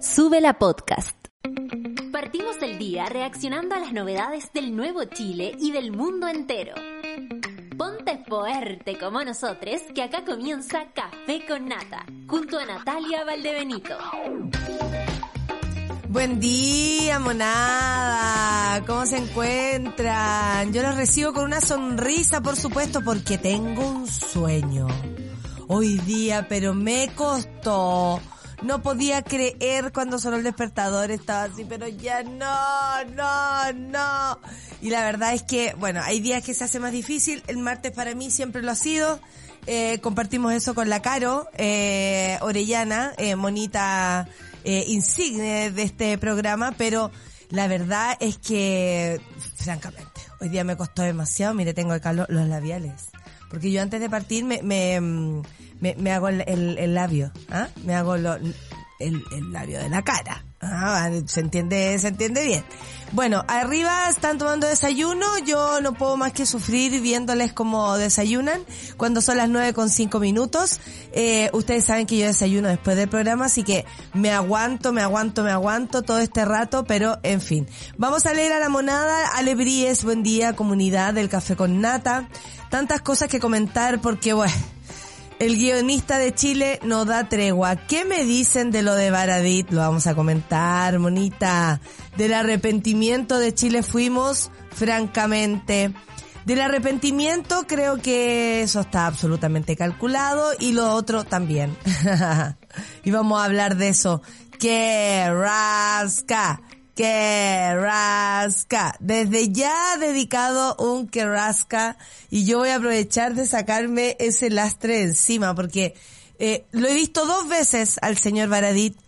Sube la podcast. Partimos del día reaccionando a las novedades del nuevo Chile y del mundo entero. Ponte fuerte como nosotros, que acá comienza Café con Nata, junto a Natalia Valdebenito. Buen día, monada. ¿Cómo se encuentran? Yo los recibo con una sonrisa, por supuesto, porque tengo un sueño hoy día, pero me costó. No podía creer cuando sonó el despertador, estaba así, pero ya no. Y la verdad es que, bueno, hay días que se hace más difícil. El martes para mí siempre lo ha sido. Compartimos eso con la Caro Orellana, monita insigne de este programa, pero la verdad es que, francamente, hoy día me costó demasiado. Mire, tengo acá los labiales, porque yo antes de partir me hago el labio, ¿ah? Me hago el labio de la cara. Ah, se entiende bien. Bueno, arriba están tomando desayuno. Yo no puedo más que sufrir viéndoles cómo desayunan cuando son las 9:05. Ustedes saben que yo desayuno después del programa, así que me aguanto todo este rato, pero en fin. Vamos a leer a la monada. Alebríes, buen día, comunidad del Café con Nata. Tantas cosas que comentar porque, bueno, el guionista de Chile no da tregua. ¿Qué me dicen de lo de Baradit? Lo vamos a comentar, monita. Del arrepentimiento de Chile fuimos, francamente. Del arrepentimiento creo que eso está absolutamente calculado y lo otro también. Y vamos a hablar de eso. ¡Qué rasca! ¡Qué rasca! Desde ya ha dedicado un que rasca, y yo voy a aprovechar de sacarme ese lastre de encima, porque lo he visto 2 veces al señor Baradit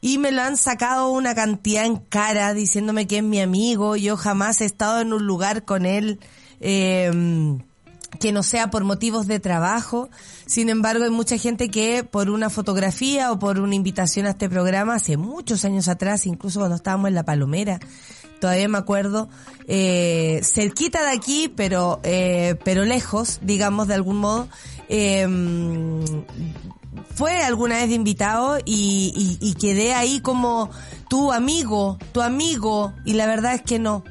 y me lo han sacado una cantidad en cara diciéndome que es mi amigo. Yo jamás he estado en un lugar con él que no sea por motivos de trabajo. Sin embargo, hay mucha gente que por una fotografía o por una invitación a este programa, hace muchos años atrás, incluso cuando estábamos en La Palomera, todavía me acuerdo, cerquita de aquí, pero lejos, digamos, de algún modo, fue alguna vez de invitado y quedé ahí como tu amigo, y la verdad es que no.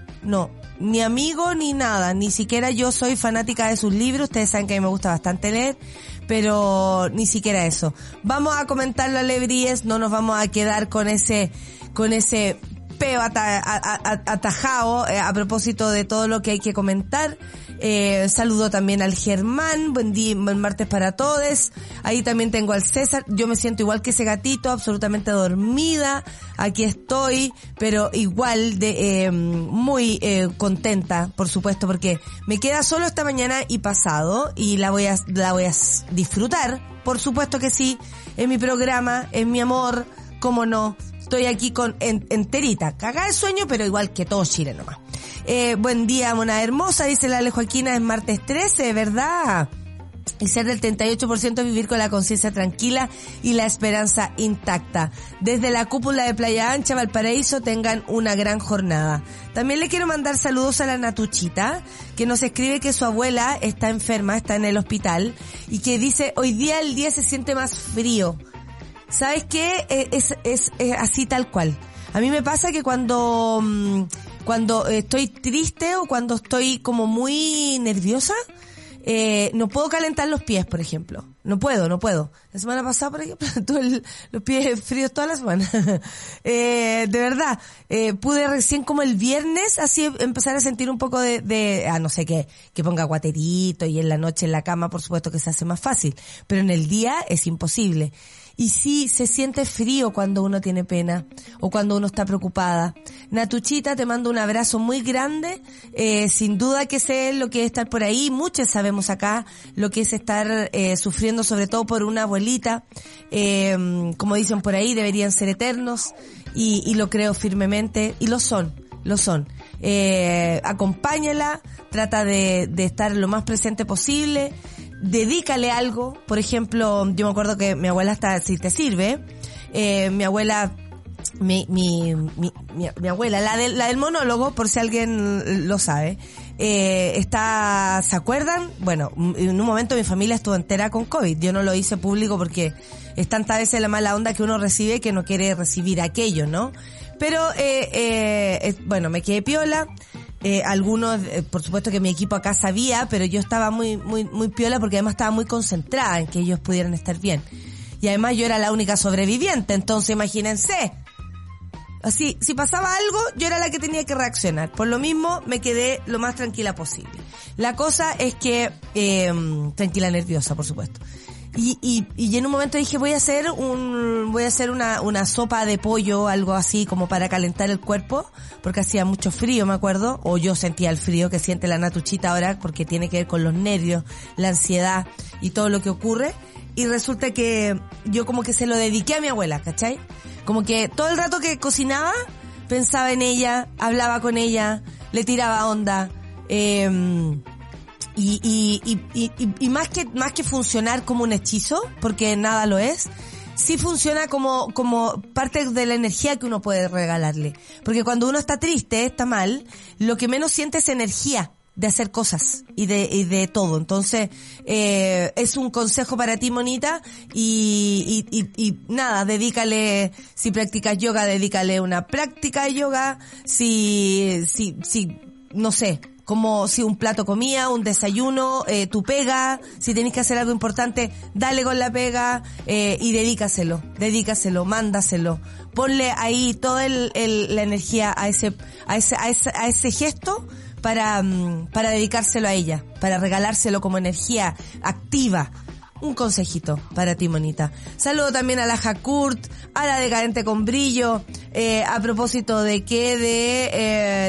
Ni amigo ni nada, ni siquiera yo soy fanática de sus libros, ustedes saben que a mí me gusta bastante leer, pero ni siquiera eso. Vamos a comentarlo, alebríes, no nos vamos a quedar con ese peo atajado a propósito de todo lo que hay que comentar. Saludo también al Germán, buen día, buen martes para todos. Ahí también tengo al César, yo me siento igual que ese gatito, absolutamente dormida. Aquí estoy, pero igual de muy contenta, por supuesto, porque me queda solo esta mañana y pasado, y la voy a disfrutar, por supuesto que sí, en mi programa, en mi amor, cómo no. Estoy aquí con enterita, cagada de sueño, pero igual que todo Chile nomás. Buen día, mona hermosa, dice la Ale Joaquina, es martes 13, ¿verdad? Y ser del 38% es vivir con la conciencia tranquila y la esperanza intacta. Desde la cúpula de Playa Ancha, Valparaíso, tengan una gran jornada. También le quiero mandar saludos a la Natuchita, que nos escribe que su abuela está enferma, está en el hospital, y que dice, hoy día el día se siente más frío. ¿Sabes qué? Es así tal cual. A mí me pasa que cuando estoy triste o cuando estoy como muy nerviosa, no puedo calentar los pies, por ejemplo. No puedo. La semana pasada, por ejemplo, tuve los pies fríos toda la semana. De verdad, pude recién como el viernes así empezar a sentir un poco de no sé qué, que ponga guaterito, y en la noche en la cama, por supuesto que se hace más fácil. Pero en el día es imposible. Y sí, se siente frío cuando uno tiene pena o cuando uno está preocupada. Natuchita, te mando un abrazo muy grande. Sin duda que sé lo que es estar por ahí. Muchos sabemos acá lo que es estar sufriendo, sobre todo por una abuelita. Como dicen por ahí, deberían ser eternos. Y lo creo firmemente. Y lo son. Acompáñala, trata de estar lo más presente posible. Dedícale algo, por ejemplo, yo me acuerdo que mi abuela hasta, si te sirve, mi abuela, mi abuela, la del monólogo, por si alguien lo sabe, está, ¿se acuerdan? Bueno, en un momento mi familia estuvo entera con COVID. Yo no lo hice público porque es tanta veces la mala onda que uno recibe que no quiere recibir aquello, ¿no? Pero, bueno, me quedé piola. Algunos, por supuesto que mi equipo acá sabía, pero yo estaba muy piola porque además estaba muy concentrada en que ellos pudieran estar bien. Y además yo era la única sobreviviente, entonces imagínense. Así, si pasaba algo, yo era la que tenía que reaccionar. Por lo mismo, me quedé lo más tranquila posible. La cosa es que, tranquila, nerviosa, por supuesto. Y en un momento dije, voy a hacer una sopa de pollo, algo así, como para calentar el cuerpo, porque hacía mucho frío, me acuerdo, o yo sentía el frío que siente la Natuchita ahora, porque tiene que ver con los nervios, la ansiedad y todo lo que ocurre. Y resulta que yo como que se lo dediqué a mi abuela, ¿cachai? Como que todo el rato que cocinaba, pensaba en ella, hablaba con ella, le tiraba onda, y más que funcionar como un hechizo, porque nada lo es, sí funciona como parte de la energía que uno puede regalarle. Porque cuando uno está triste, está mal, lo que menos siente es energía de hacer cosas y de todo. Entonces, es un consejo para ti, monita, y nada, dedícale, si practicas yoga, dedícale una práctica de yoga, si no sé, como si un plato comía, un desayuno, tu pega, si tenés que hacer algo importante, dale con la pega, y dedícaselo, mándaselo, ponle ahí toda la energía a ese gesto para dedicárselo a ella, para regalárselo como energía activa. Un consejito para ti, monita. Saludo también a la Jacurt, a la Decadente con Brillo. A propósito de que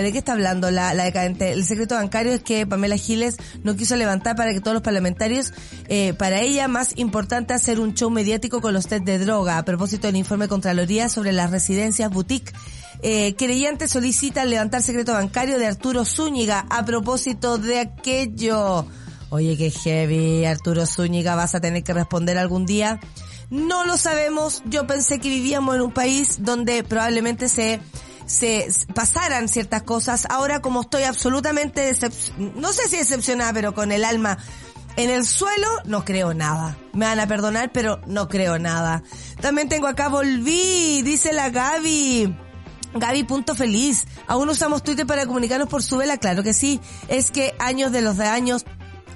¿de qué está hablando la Decadente? El secreto bancario es que Pamela Giles no quiso levantar para que todos los parlamentarios, para ella más importante hacer un show mediático con los test de droga. A propósito del informe de Contraloría sobre las residencias boutique. Querellante solicita levantar secreto bancario de Arturo Zúñiga. A propósito de aquello... Oye, qué heavy, Arturo Zúñiga, vas a tener que responder algún día. No lo sabemos, yo pensé que vivíamos en un país donde probablemente se pasaran ciertas cosas. Ahora, como estoy absolutamente, no sé si decepcionada, pero con el alma en el suelo, no creo nada. Me van a perdonar, pero no creo nada. También tengo acá, volví, dice la Gaby. Gaby.feliz. ¿Aún usamos Twitter para comunicarnos por su vela? Claro que sí. Es que años de los de años...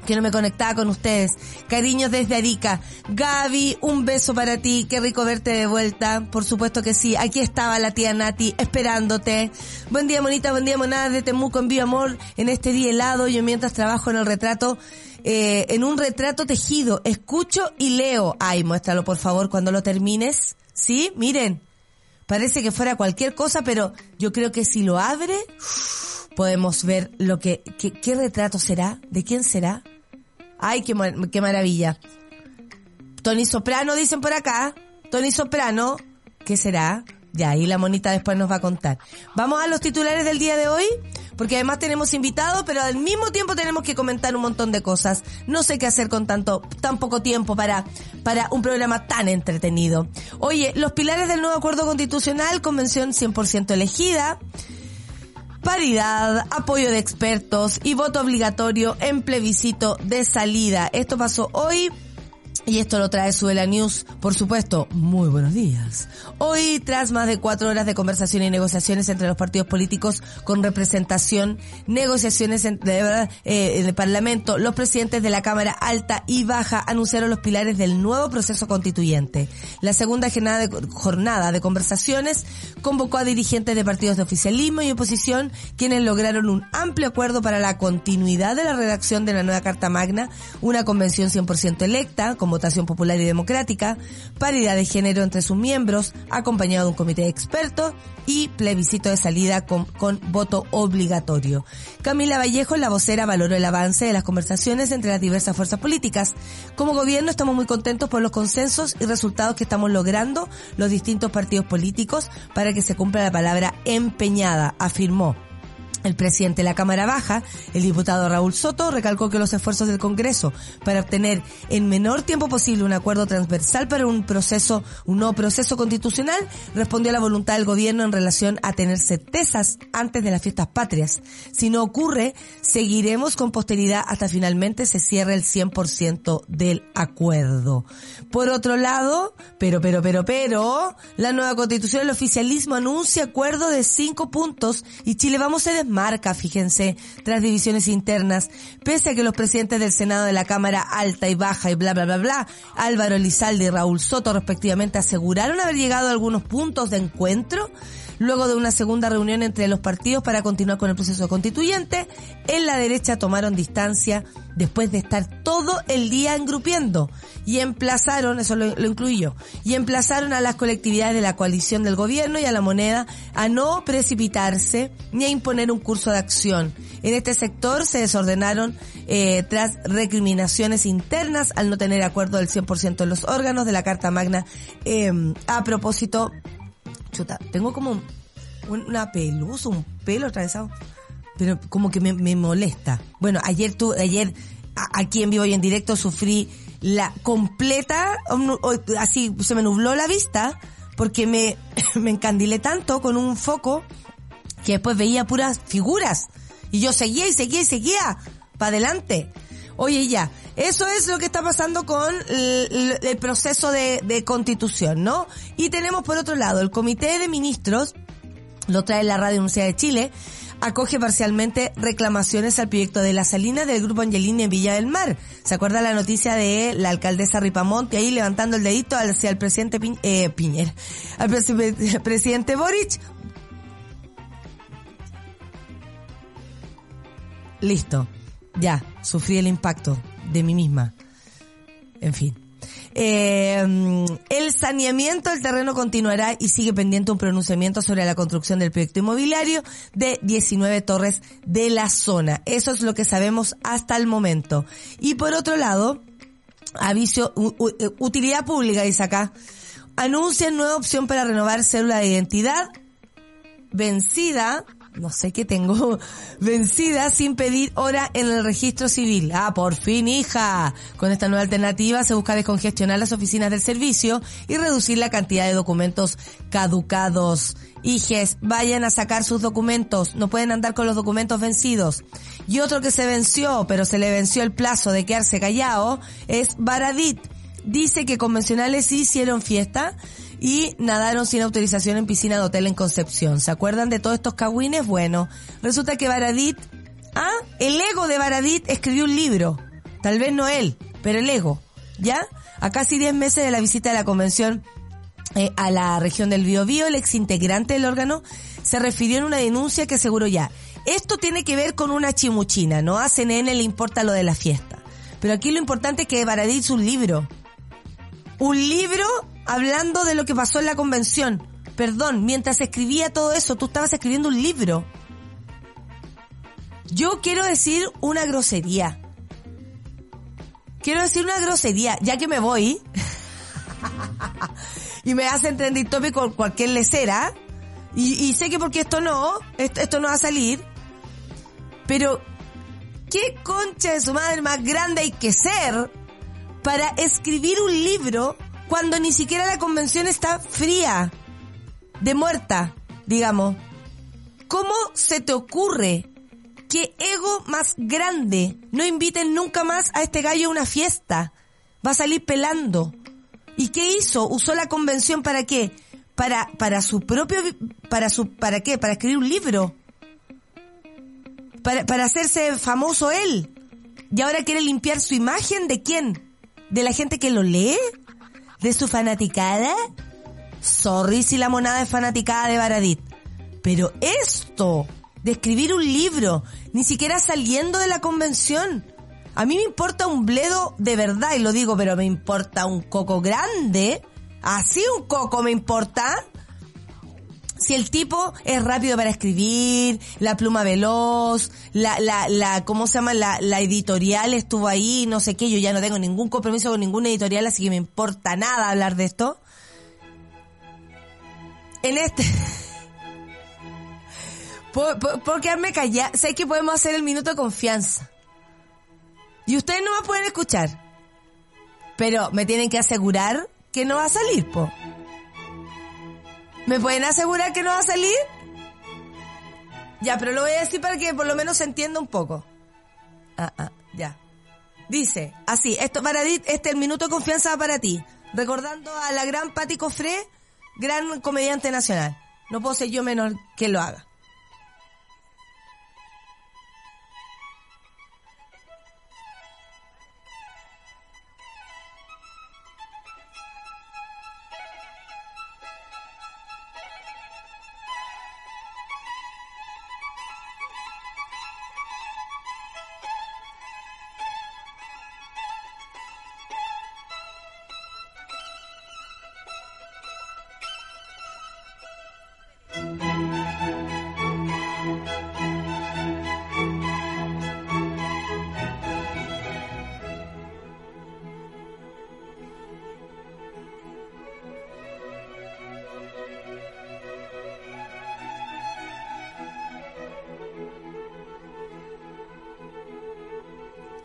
que no me conectaba con ustedes. Cariños desde Arica. Gaby, un beso para ti. Qué rico verte de vuelta. Por supuesto que sí. Aquí estaba la tía Nati esperándote. Buen día, monita. Buen día, monada. De Temuco envío amor en este día helado. Yo mientras trabajo en el retrato, en un retrato tejido. Escucho y leo. Ay, muéstralo, por favor, cuando lo termines. ¿Sí? Miren. Parece que fuera cualquier cosa, pero yo creo que si lo abre, podemos ver lo que... ¿Qué retrato será? ¿De quién será? Ay, qué maravilla. Tony Soprano, dicen por acá. Tony Soprano, ¿qué será? Ya, ahí la monita después nos va a contar. Vamos a los titulares del día de hoy, porque además tenemos invitados, pero al mismo tiempo tenemos que comentar un montón de cosas. No sé qué hacer con tan poco tiempo para un programa tan entretenido. Oye, los pilares del nuevo acuerdo constitucional, convención 100% elegida... Paridad, apoyo de expertos y voto obligatorio en plebiscito de salida. Esto pasó hoy y esto lo trae Sudela News, por supuesto. Muy buenos días. Hoy, tras más de 4 horas de conversación y negociaciones entre los partidos políticos con representación, negociaciones en el Parlamento, los presidentes de la Cámara Alta y Baja anunciaron los pilares del nuevo proceso constituyente. La segunda jornada de conversaciones convocó a dirigentes de partidos de oficialismo y oposición, quienes lograron un amplio acuerdo para la continuidad de la redacción de la nueva Carta Magna, una convención 100% electa, con votación popular y democrática, paridad de género entre sus miembros, acompañado de un comité de expertos y plebiscito de salida con voto obligatorio. Camila Vallejo, la vocera, valoró el avance de las conversaciones entre las diversas fuerzas políticas. Como gobierno estamos muy contentos por los consensos y resultados que estamos logrando los distintos partidos políticos para que se cumpla la palabra empeñada, afirmó. El presidente de la Cámara Baja, el diputado Raúl Soto, recalcó que los esfuerzos del Congreso para obtener en menor tiempo posible un acuerdo transversal para un nuevo proceso constitucional respondió a la voluntad del gobierno en relación a tener certezas antes de las fiestas patrias. Si no ocurre, seguiremos con posterioridad hasta finalmente se cierre el 100% del acuerdo. Por otro lado, la nueva Constitución del oficialismo anuncia acuerdo de 5 puntos y Chile Vamos se desmarca, fíjense, tras divisiones internas, pese a que los presidentes del Senado de la Cámara Alta y Baja y Álvaro Elizalde y Raúl Soto respectivamente aseguraron haber llegado a algunos puntos de encuentro luego de una segunda reunión entre los partidos para continuar con el proceso constituyente. En la derecha tomaron distancia después de estar todo el día engrupiendo y emplazaron, eso lo incluyo, y emplazaron a las colectividades de la coalición del gobierno y a la moneda a no precipitarse ni a imponer un curso de acción. En este sector se desordenaron tras recriminaciones internas al no tener acuerdo del 100% de los órganos de la Carta Magna. A propósito, chuta, tengo como una pelusa, un pelo atravesado, pero como que me molesta. Bueno, ayer aquí en vivo y en directo sufrí la completa, así se me nubló la vista porque me encandilé tanto con un foco que después veía puras figuras y yo seguía para adelante. Oye, ya, eso es lo que está pasando con el proceso de constitución, ¿no? Y tenemos por otro lado, el Comité de Ministros, lo trae la Radio Universidad de Chile, acoge parcialmente reclamaciones al proyecto de la salina del Grupo Angelini en Villa del Mar. ¿Se acuerda la noticia de la alcaldesa Ripamonti ahí levantando el dedito hacia el presidente Piñera? Al presidente Boric. Listo, ya, sufrí el impacto de mí misma. En fin. El saneamiento del terreno continuará y sigue pendiente un pronunciamiento sobre la construcción del proyecto inmobiliario de 19 torres de la zona. Eso es lo que sabemos hasta el momento. Y por otro lado, aviso, utilidad pública, dice acá, anuncia nueva opción para renovar cédula de identidad vencida, no sé qué tengo, vencida sin pedir hora en el registro civil. Ah, por fin, hija. Con esta nueva alternativa se busca descongestionar las oficinas del servicio y reducir la cantidad de documentos caducados. Hijes, vayan a sacar sus documentos, no pueden andar con los documentos vencidos. Y otro que se venció, pero se le venció el plazo de quedarse callado, es Baradit. Dice que convencionales sí hicieron fiesta y nadaron sin autorización en piscina de hotel en Concepción. ¿Se acuerdan de todos estos cagüines? Bueno, resulta que Baradit, el ego de Baradit escribió un libro. Tal vez no él, pero el ego, ¿ya? A casi 10 meses de la visita de la convención a la región del BioBio, el exintegrante del órgano se refirió en una denuncia que aseguró ya. Esto tiene que ver con una chimuchina, ¿no? A CNN le importa lo de la fiesta. Pero aquí lo importante es que Baradit es un libro. Un libro hablando de lo que pasó en la convención. Perdón, mientras escribía todo eso, tú estabas escribiendo un libro. Yo quiero decir una grosería. Ya que me voy y me hacen trending topic con cualquier lesera. Y sé que porque esto no va a salir. Pero, ¿qué concha de su madre más grande hay que ser para escribir un libro cuando ni siquiera la convención está fría, de muerta, digamos? ¿Cómo se te ocurre? ¿Qué ego más grande? No inviten nunca más a este gallo a una fiesta. Va a salir pelando. ¿Y qué hizo? ¿Usó la convención para qué? ¿Para qué? Para escribir un libro. Para hacerse famoso él. Y ahora quiere limpiar su imagen, ¿de quién? ¿De la gente que lo lee? ¿De su fanaticada? Sorry si la monada es fanaticada de Baradit. Pero esto, de escribir un libro, ni siquiera saliendo de la convención. A mí me importa un bledo de verdad, y lo digo, pero me importa un coco grande. Así un coco me importa. Si el tipo es rápido para escribir, la pluma veloz, la editorial estuvo ahí, no sé qué, yo ya no tengo ningún compromiso con ninguna editorial, así que me importa nada hablar de esto. Puedo quedarme callada. Sé que podemos hacer el minuto de confianza. Y ustedes no me pueden escuchar. Pero me tienen que asegurar que no va a salir, po. ¿Me pueden asegurar que no va a salir? Ya, pero lo voy a decir para que por lo menos se entienda un poco. Ya. Dice, así, esto Baradit, este el minuto de confianza va para ti. Recordando a la gran Pati Cofré, gran comediante nacional. No puedo ser yo menos que lo haga.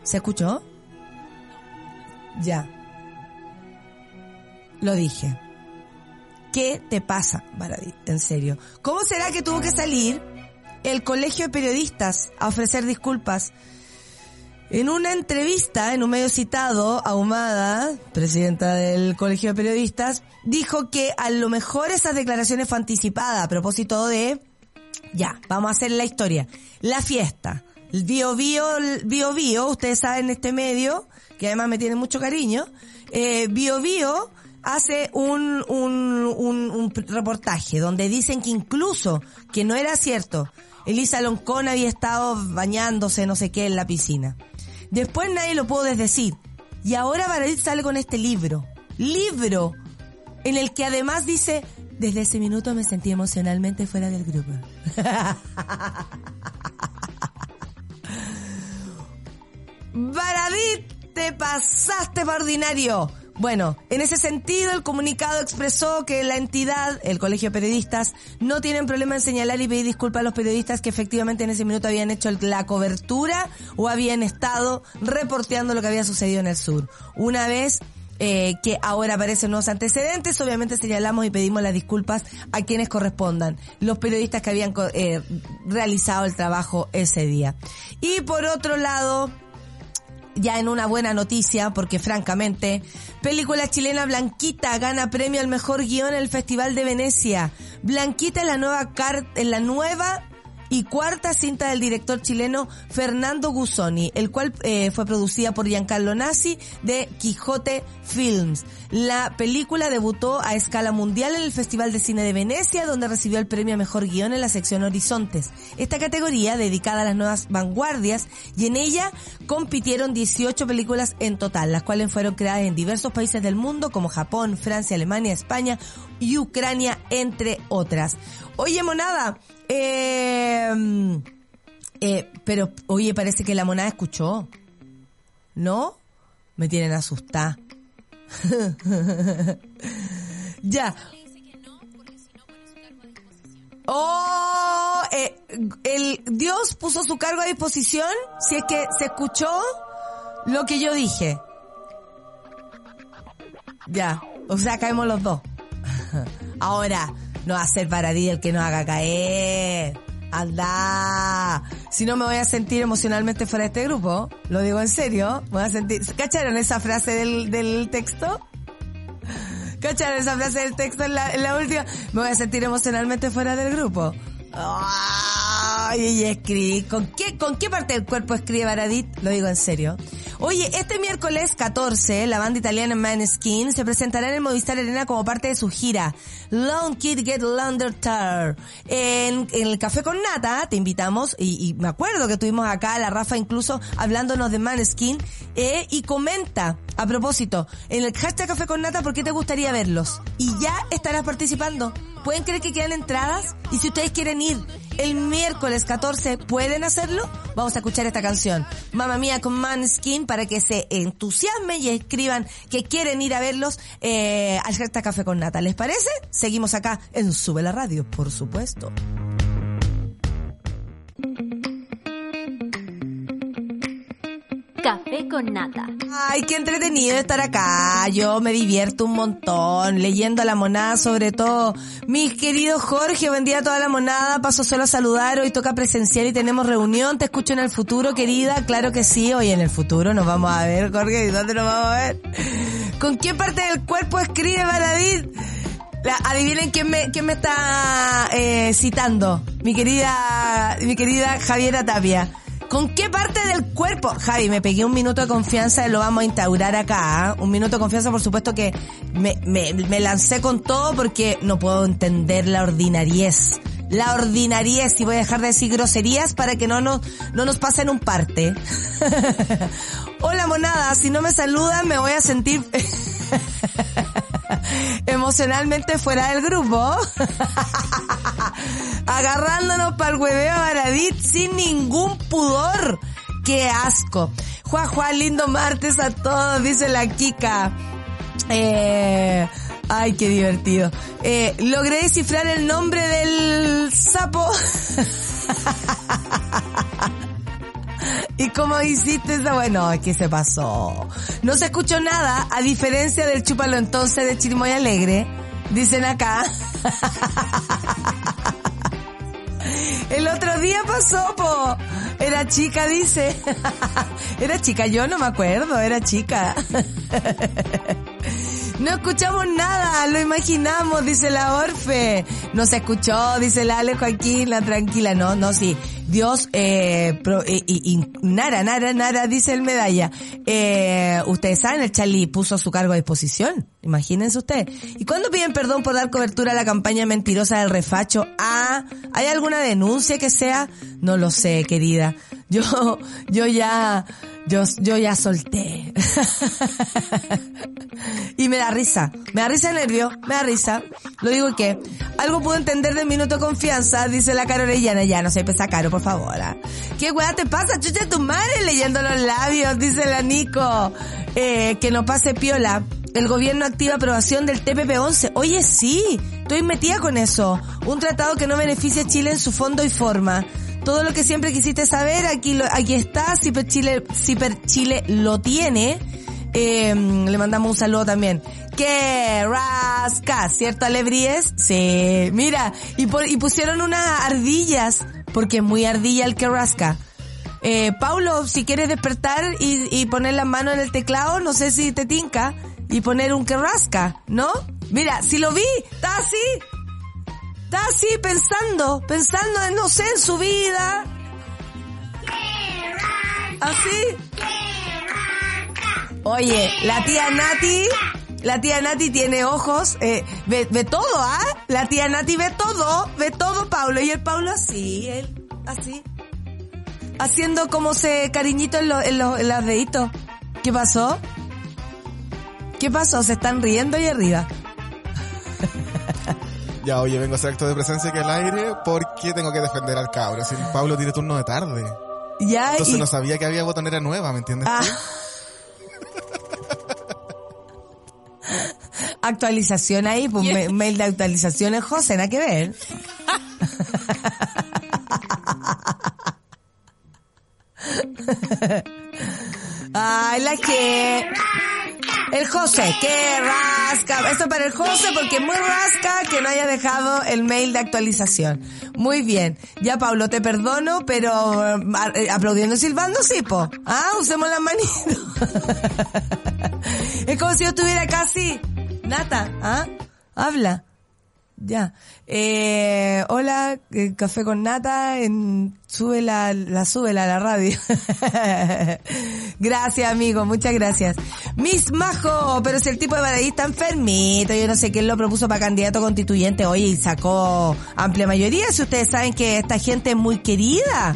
¿Se escuchó? Ya. Lo dije. ¿Qué te pasa, Baradit? En serio. ¿Cómo será que tuvo que salir el Colegio de Periodistas a ofrecer disculpas? En una entrevista, en un medio citado, Ahumada, presidenta del Colegio de Periodistas, dijo que a lo mejor esas declaraciones fue anticipada a propósito de... Ya, vamos a hacer la historia. La fiesta. El BioBio, ustedes saben este medio, que además me tiene mucho cariño, BioBio hace un reportaje donde dicen que incluso, que no era cierto, Elisa Loncón había estado bañándose no sé qué en la piscina. Después nadie lo pudo desdecir. Y ahora Baradit sale con este libro en el que además dice, desde ese minuto me sentí emocionalmente fuera del grupo. Baradit, te pasaste por ordinario. Bueno, en ese sentido el comunicado expresó que la entidad, el Colegio de Periodistas, no tienen problema en señalar y pedir disculpas a los periodistas que efectivamente en ese minuto habían hecho la cobertura o habían estado reporteando lo que había sucedido en el sur. Una vez que ahora aparecen nuevos antecedentes, obviamente señalamos y pedimos las disculpas a quienes correspondan, los periodistas que habían realizado el trabajo ese día. Y por otro lado... Ya en una buena noticia, porque francamente, película chilena Blanquita gana premio al mejor guión en el Festival de Venecia. Blanquita es la nueva y cuarta cinta del director chileno Fernando Guzzoni, el cual fue producida por Giancarlo Nasi de Quijote Films. La película debutó a escala mundial en el Festival de Cine de Venecia, donde recibió el premio a mejor guión en la sección Horizontes. Esta categoría dedicada a las nuevas vanguardias, y en ella compitieron 18 películas en total, las cuales fueron creadas en diversos países del mundo como Japón, Francia, Alemania, España y Ucrania, entre otras. Oye, monada, pero, oye, parece que la monada escuchó, ¿no? Me tienen asustada. Ya. Oh, el Dios puso su cargo a disposición, si es que se escuchó lo que yo dije. Ya, o sea, caemos los dos. Ahora, no va a ser Baradit el que nos haga caer. Anda. Si no me voy a sentir emocionalmente fuera de este grupo. Lo digo en serio. Voy a sentir. ¿Cacharon esa frase del texto? ¿Cacharon esa frase del texto en la última? Me voy a sentir emocionalmente fuera del grupo. Ay, escribí. ¿Con qué parte del cuerpo escribe Baradit? Lo digo en serio. Oye, este miércoles 14, la banda italiana Måneskin se presentará en el Movistar Arena como parte de su gira Long Kid Get Lander Tour. En el Café con Nata te invitamos, y me acuerdo que tuvimos acá a la Rafa incluso hablándonos de Måneskin, y comenta, a propósito, en el hashtag Café con Nata, ¿por qué te gustaría verlos? Y ya estarás participando. ¿Pueden creer que quedan entradas? Y si ustedes quieren ir el miércoles 14, ¿pueden hacerlo? Vamos a escuchar esta canción, Mamma Mía, con Måneskin, para que se entusiasmen y escriban que quieren ir a verlos al hashtag Café con Nata. ¿Les parece? Seguimos acá en Sube la Radio, por supuesto. con Nata. Ay, qué entretenido estar acá. Yo me divierto un montón leyendo a la monada, sobre todo. Mis queridos Jorge, buen día a toda la monada. Paso solo a saludar. Hoy toca presencial y tenemos reunión. Te escucho en el futuro, querida. Claro que sí. Hoy en el futuro nos vamos a ver, Jorge. ¿Y dónde nos vamos a ver? ¿Con qué parte del cuerpo escribe Baradit? Adivinen quién me está citando. Mi querida Javiera Tapia. ¿Con qué parte del cuerpo? Javi, me pegué un minuto de confianza y lo vamos a instaurar acá, ¿eh? Un minuto de confianza, por supuesto que me lancé con todo porque no puedo entender la ordinariez. La ordinariez, y voy a dejar de decir groserías para que no nos pasen un parte. Hola, monada, si no me saludan me voy a sentir emocionalmente fuera del grupo. Agarrándonos para el hueveo Baradit sin ningún pudor. ¡Qué asco! Juan, lindo martes a todos, dice la Kika. Ay, qué divertido. Logré descifrar el nombre del sapo. ¿Y cómo hiciste eso? Bueno, es que se pasó. No se escuchó nada, a diferencia del chúpalo entonces de Chirimoy Alegre, dicen acá. El otro día pasó, po. Era chica, dice. Era chica, yo no me acuerdo, era chica. No escuchamos nada, lo imaginamos, dice la Orfe. No se escuchó, dice la Ale Joaquín, la tranquila. No, sí. Dios, nada, dice el Medalla. Ustedes saben, el Charlie puso su cargo a disposición. Imagínense ustedes. ¿Y cuándo piden perdón por dar cobertura a la campaña mentirosa del refacho? Ah, ¿hay alguna denuncia que sea? No lo sé, querida. Yo ya solté. Y me da risa de nervio, me da risa. Lo digo que algo puedo entender de minuto confianza, dice la Caro Orellana. Ya, no sé, pesa Caro, por favor. ¿Ah? ¿Qué weá te pasa? Chucha tu madre, leyendo los labios, dice la Nico. Que no pase piola. El gobierno activa aprobación del TPP-11. Oye, sí, estoy metida con eso. Un tratado que no beneficia a Chile en su fondo y forma. Todo lo que siempre quisiste saber, aquí está. Ciper Chile lo tiene. Le mandamos un saludo también. ¡Qué rasca! ¿Cierto, Alebríes? Sí. Mira, y pusieron unas ardillas, porque es muy ardilla el que rasca. Paulo, si quieres despertar y poner la mano en el teclado, no sé si te tinca, y poner un que rasca, ¿no? Mira, si lo vi, está así. Está así pensando en, no sé, en su vida. Así. Oye, la tía Nati tiene ojos, ve todo, ¿ah? ¿Eh? La tía Nati ve todo, Pablo. Y el Pablo así, él así. Haciendo como se cariñito en los deditos. ¿Qué pasó? Se están riendo ahí arriba. Ya, oye, vengo a hacer acto de presencia aquí al aire porque tengo que defender al cabro. Si Pablo tiene turno de tarde. Ya, entonces no sabía que había botonera nueva, ¿me entiendes? Ah. Actualización ahí, pues yeah. Mail de actualizaciones, José, nada que ver. Ay, la que... El José, que rasca. Esto para el José porque es muy rasca que no haya dejado el mail de actualización. Muy bien. Ya, Pablo, te perdono, pero aplaudiendo y silbando, sí, po. Ah, usemos las manitos. Es como si yo estuviera casi... Nata, ¿ah? Habla. Ya. Hola, Café con Nata, súbela a la radio. Gracias, amigo, muchas gracias. Miss Majo, pero si el tipo de Baradit está enfermito, yo no sé quién lo propuso para candidato constituyente, oye, y sacó amplia mayoría, si ustedes saben que esta gente es muy querida.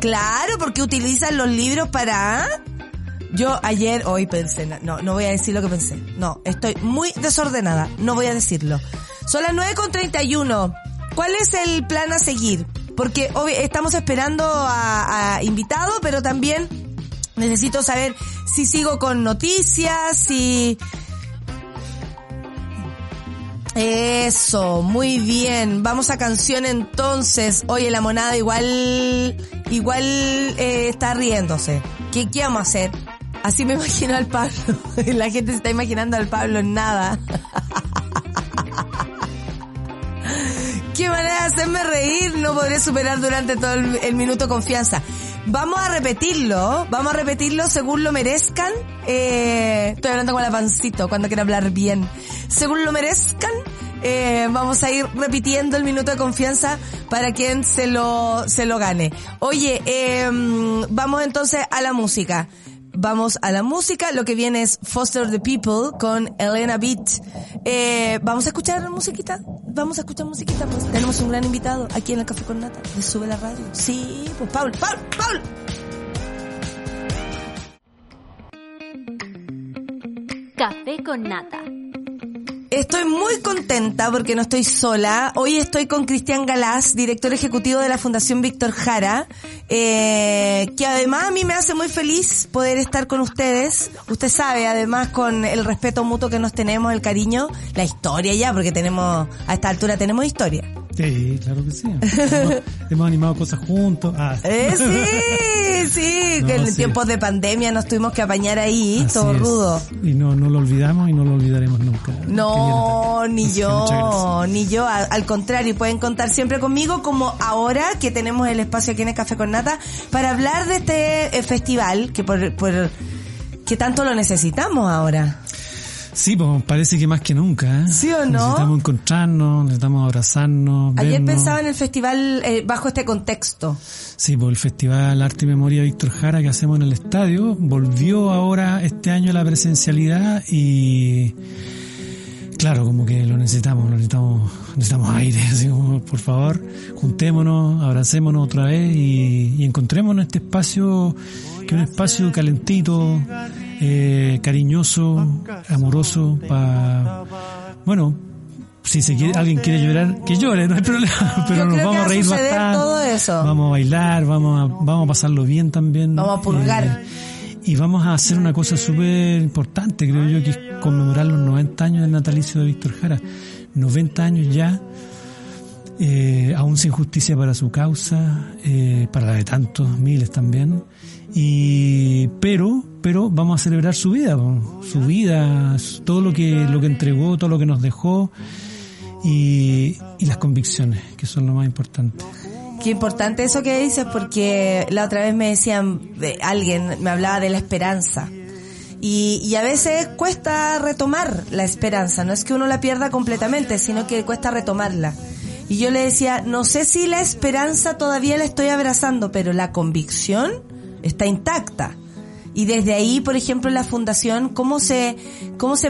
Claro, porque utilizan los libros para... Yo hoy pensé, no voy a decir lo que pensé. No, estoy muy desordenada, no voy a decirlo. Son las 9:31. ¿Cuál es el plan a seguir? Porque estamos esperando a invitado, pero también necesito saber si sigo con noticias, si... Eso, muy bien. Vamos a canción entonces. Oye, la monada igual está riéndose. ¿Qué vamos a hacer? Así me imagino al Pablo. La gente se está imaginando al Pablo en nada. Qué manera de hacerme reír. No podré superar durante todo el minuto confianza. Vamos a repetirlo según lo merezcan. Estoy hablando con la pancito cuando quiero hablar bien. Según lo merezcan, vamos a ir repitiendo el minuto de confianza para quien se lo gane. Oye, vamos entonces a la música. Vamos a la música. Lo que viene es Foster the People con Elena Beat. Vamos a escuchar musiquita. Vamos a escuchar musiquita. Pues tenemos un gran invitado aquí en el Café con Nata. Le sube la radio. Sí, pues Paul. Café con Nata. Estoy muy contenta porque no estoy sola. Hoy estoy con Cristian Galás, director ejecutivo de la Fundación Víctor Jara, que además a mí me hace muy feliz poder estar con ustedes. Usted sabe, además, con el respeto mutuo que nos tenemos, el cariño, la historia ya, porque tenemos, a esta altura tenemos historia. Sí, claro que sí. Hemos animado cosas juntos. Sí, no, que en tiempos de pandemia nos tuvimos que apañar ahí, así todo es. Rudo. Y no lo olvidamos y no lo olvidaremos nunca. No, ni yo. Al contrario, pueden contar siempre conmigo, como ahora que tenemos el espacio aquí en el Café con Nata para hablar de este festival que que tanto lo necesitamos ahora. Sí, pues parece que más que nunca, ¿eh? ¿Sí o no? Necesitamos encontrarnos, necesitamos abrazarnos, vernos. Ayer pensaba en el festival bajo este contexto. Sí, pues el Festival Arte y Memoria Víctor Jara que hacemos en el estadio volvió ahora este año a la presencialidad y claro, como que lo necesitamos aire, así como por favor, juntémonos, abracémonos otra vez y encontrémonos este espacio, que es un espacio calentito, cariñoso, amoroso, bueno, si alguien quiere llorar, que llore, no hay problema, pero nos vamos a reír bastante, todo eso. Vamos a bailar, vamos a pasarlo bien también. Vamos a pulgar. Y vamos a hacer una cosa súper importante, creo yo, que es conmemorar los 90 años del natalicio de Víctor Jara. 90 años ya, aún sin justicia para su causa, para la de tantos miles también. Pero vamos a celebrar su vida, todo lo que entregó, todo lo que nos dejó y las convicciones, que son lo más importante. Qué importante eso que dices, porque la otra vez me decían, alguien me hablaba de la esperanza y a veces cuesta retomar la esperanza, no es que uno la pierda completamente, sino que cuesta retomarla. Y yo le decía, no sé si la esperanza todavía la estoy abrazando, pero la convicción está intacta. Y desde ahí, por ejemplo, la fundación, ¿cómo se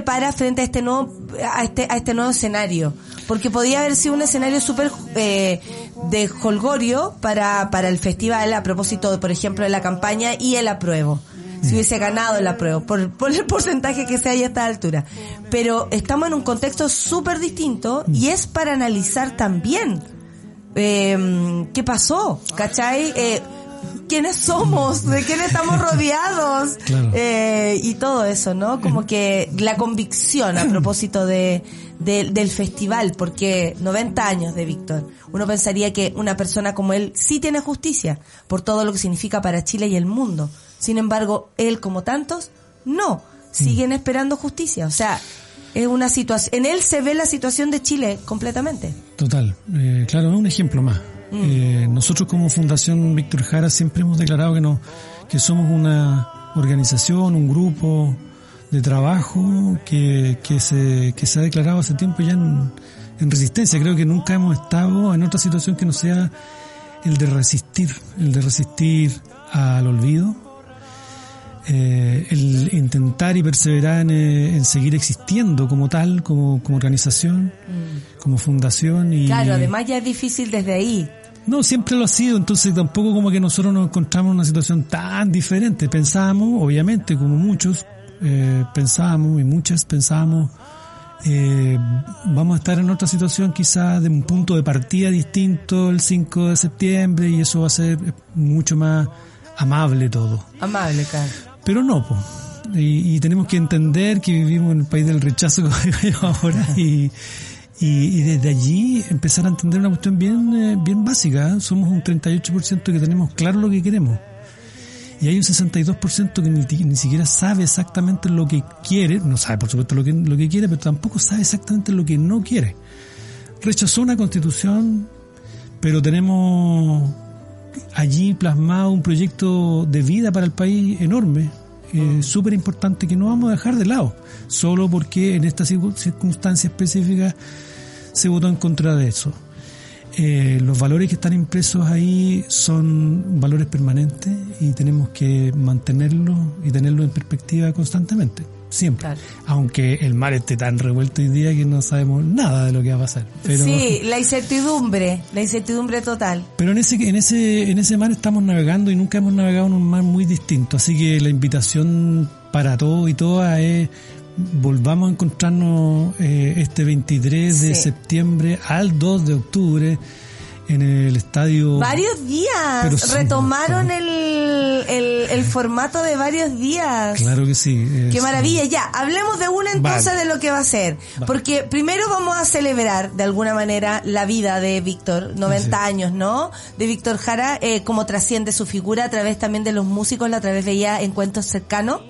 para frente a este nuevo escenario? Porque podía haber sido un escenario súper de jolgorio para el festival, a propósito, por ejemplo, de la campaña y el apruebo. Si hubiese ganado el apruebo, por el porcentaje que sea a esta altura. Pero estamos en un contexto súper distinto y es para analizar también qué pasó, ¿cachai? ¿Quiénes somos? ¿De quién estamos rodeados? Claro. Y todo eso, ¿no? Como que la convicción a propósito del festival, porque 90 años de Víctor. Uno pensaría que una persona como él sí tiene justicia por todo lo que significa para Chile y el mundo. Sin embargo, él, como tantos, no. Siguen esperando justicia. O sea, es una situación. En él se ve la situación de Chile completamente. Total. Claro, es un ejemplo más. Nosotros como Fundación Víctor Jara siempre hemos declarado que somos una organización, un grupo de trabajo que se ha declarado hace tiempo ya en resistencia. Creo que nunca hemos estado en otra situación que no sea el de resistir al olvido, el intentar y perseverar en seguir existiendo como tal, como organización, como fundación. Y claro, además ya es difícil desde ahí. No, siempre lo ha sido, entonces tampoco como que nosotros nos encontramos en una situación tan diferente. Pensábamos, obviamente, como muchos, pensábamos, vamos a estar en otra situación quizás de un punto de partida distinto el 5 de septiembre y eso va a ser mucho más amable todo. Amable, claro. Pero no, pues. Y tenemos que entender que vivimos en el país del rechazo, como digo yo ahora, y desde allí empezar a entender una cuestión bien básica. Somos un 38% que tenemos claro lo que queremos. y hay un 62% que ni siquiera sabe exactamente lo que quiere, no sabe por supuesto lo que quiere, pero tampoco sabe exactamente lo que no quiere. Rechazó una constitución, pero tenemos allí plasmado un proyecto de vida para el país enorme, súper importante, que no vamos a dejar de lado, solo porque en esta circunstancia específica se votó en contra de eso. Los valores que están impresos ahí son valores permanentes y tenemos que mantenerlos y tenerlos en perspectiva constantemente, siempre. Claro. Aunque el mar esté tan revuelto hoy día que no sabemos nada de lo que va a pasar. Pero, sí, la incertidumbre total. Pero en ese mar estamos navegando y nunca hemos navegado en un mar muy distinto. Así que la invitación para todos y todas es: volvamos a encontrarnos este 23 de septiembre al 2 de octubre en el estadio. Varios días, retomaron el formato de varios días. Claro que sí. Qué maravilla. Ya, hablemos de una entonces, vale, de lo que va a ser. Vale. Porque primero vamos a celebrar de alguna manera la vida de Víctor, 90 años, ¿no? De Víctor Jara, como trasciende su figura a través también de los músicos, la otra vez veía Encuentros Cercanos.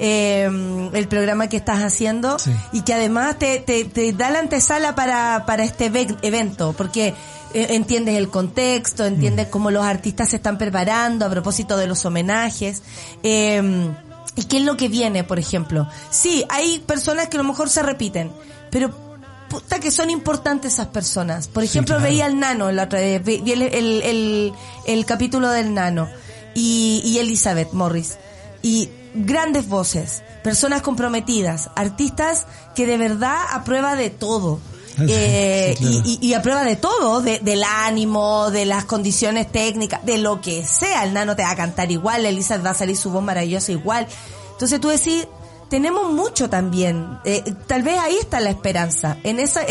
El programa que estás haciendo, sí, y que además te da la antesala para este evento, porque entiendes el contexto, entiendes cómo los artistas se están preparando a propósito de los homenajes, y qué es lo que viene, por ejemplo. Sí, hay personas que a lo mejor se repiten, pero puta que son importantes esas personas. Por ejemplo, sí, claro, veía al Nano la otra vez, vi el capítulo del Nano y Elizabeth Morris, y grandes voces, personas comprometidas, artistas que de verdad a prueba de todo, sí, claro, y a prueba de todo, del ánimo, de las condiciones técnicas, de lo que sea. El Nano te va a cantar igual, Elisa va a salir su voz maravillosa igual. Entonces tú decís, tenemos mucho también, tal vez ahí está la esperanza, en esas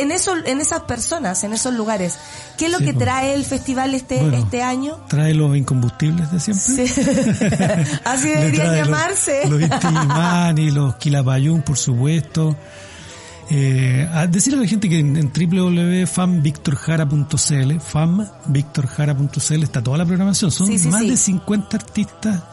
personas, en esos lugares. ¿Qué es lo que trae el festival este año? Trae los incombustibles de siempre. Sí. Así debería llamarse. Los Intimani, los Quilapayún, por supuesto. A decirle a la gente que en www.famvictorjara.cl, famvictorjara.cl, está toda la programación. Son más de 50 artistas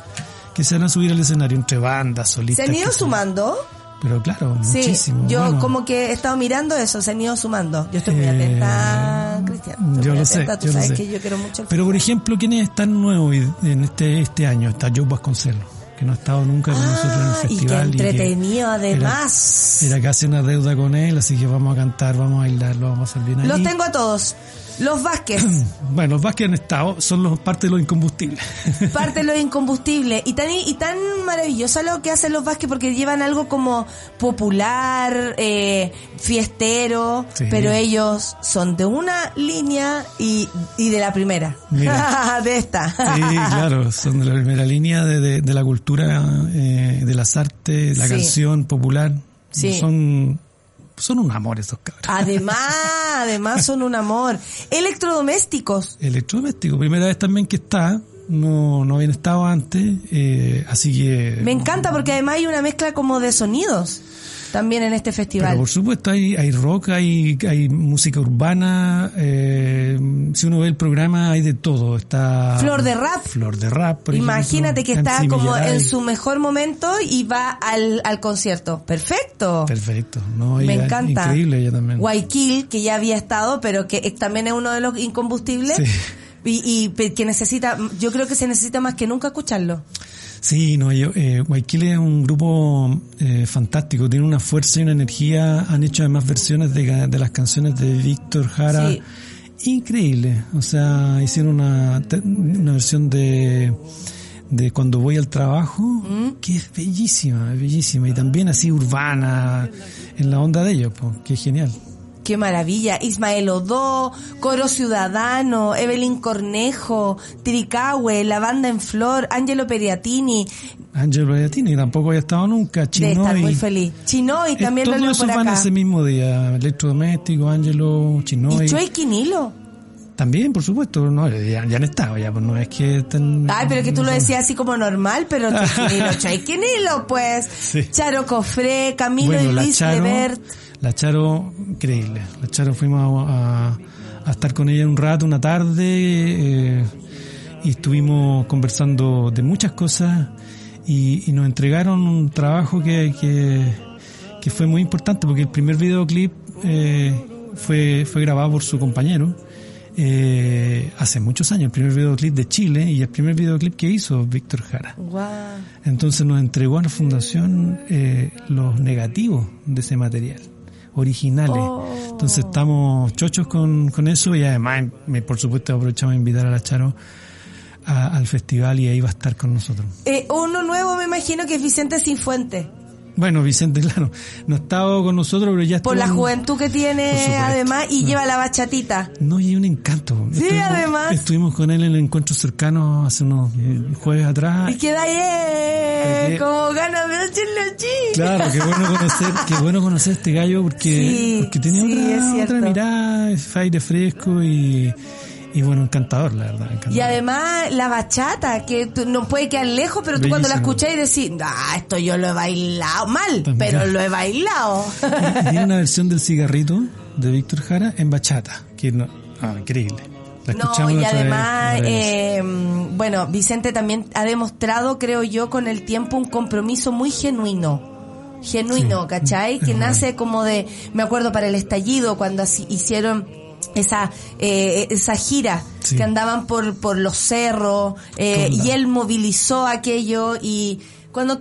que se van a subir al escenario, entre bandas, solistas. ¿Se han ido sumando? Pero claro, sí, muchísimo. Yo como que he estado mirando eso, se han ido sumando. Yo estoy muy atenta, Cristian. Yo lo sé, tú sabes que yo quiero mucho. Pero por ejemplo, ¿quiénes están nuevos en este año? Está Joe Vasconcelos, que no ha estado nunca con nosotros en el festival. Y que entretenido, además. Era casi una deuda con él, así que vamos a cantar, vamos a bailar, lo vamos a hacer bien ahí. Los tengo a todos. Los Vázquez. Bueno, los Vázquez han estado, son parte de los incombustibles. Parte de los incombustibles. Y tan maravilloso lo que hacen los Vázquez, porque llevan algo como popular, fiestero, sí, pero ellos son de una línea y de la primera. De esta. Sí, claro, son de la primera línea de la cultura, de las artes, la canción popular. Sí. Son un amor esos cabros. Además son un amor. Electrodomésticos, primera vez también que está, no habían estado antes, así que me encanta, porque además hay una mezcla como de sonidos también en este festival. Pero por supuesto hay rock, hay música urbana, si uno ve el programa hay de todo. Está Flor de Rap, por ejemplo. Imagínate que está como en su mejor momento y va al concierto. Perfecto. No, me encanta. Increíble ella también. Guayquil, que ya había estado, pero que también es uno de los incombustibles. Sí. Y que necesita, yo creo que se necesita más que nunca escucharlo. Sí, no, Guayquil es un grupo fantástico, tiene una fuerza y una energía, han hecho además versiones de las canciones de Víctor Jara, increíble. O sea, hicieron una versión de Cuando Voy al Trabajo, que es bellísima, es bellísima, y también así urbana, en la onda de ellos, pues, que es genial. ¡Qué maravilla! Ismael Odó, Coro Ciudadano, Evelyn Cornejo, Tricahue, La Banda en Flor, Angelo Periatini, tampoco había estado nunca. Chinoy. Debe estar muy feliz. Chinoy también lo veo por acá. Todos esos van ese mismo día. Electrodoméstico, Angelo, Chinoy. ¿Y Choy Quinilo? También, por supuesto. No, ya han estado, ya, pues no es que... Ay, pero que tú lo decías así como normal, pero Choy Quinilo, pues. Sí. Charo Cofre, Camilo, bueno, y Luis Lebert. La Charo, increíble. La Charo, fuimos a estar con ella un rato, una tarde, y estuvimos conversando de muchas cosas y nos entregaron un trabajo que fue muy importante, porque el primer videoclip fue grabado por su compañero hace muchos años, el primer videoclip de Chile y el primer videoclip que hizo Víctor Jara. Wow. Entonces nos entregó a la fundación los negativos de ese material, originales. Oh. Entonces estamos chochos con eso, y además por supuesto aprovechamos a invitar a la Charo al festival y ahí va a estar con nosotros. Uno nuevo me imagino que es Vicente Sinfuentes. Bueno, Vicente, claro, no ha estado con nosotros, pero ya está. Por la juventud que tiene, además, y lleva la bachatita. No, y hay un encanto. Sí, además. Estuvimos con él en el encuentro cercano hace unos jueves atrás. Y queda ahí, como ganas de hacerlo chile. Claro, qué bueno conocer a este gallo, porque tenía otra mirada, aire fresco y bueno, encantador, la verdad. Encantador. Y además, la bachata, que no puede quedar lejos, pero tú cuando la escuchás y decís, esto yo lo he bailado mal, también, pero lo he bailado. Tiene una versión del Cigarrito de Víctor Jara en bachata, que no, increíble. La escuchamos y además, bueno, Vicente también ha demostrado, creo yo, con el tiempo un compromiso muy genuino, sí. ¿Cachai? Que nace como de, me acuerdo para el estallido, cuando así hicieron esa gira, sí, que andaban por los cerros, y él movilizó aquello, y cuando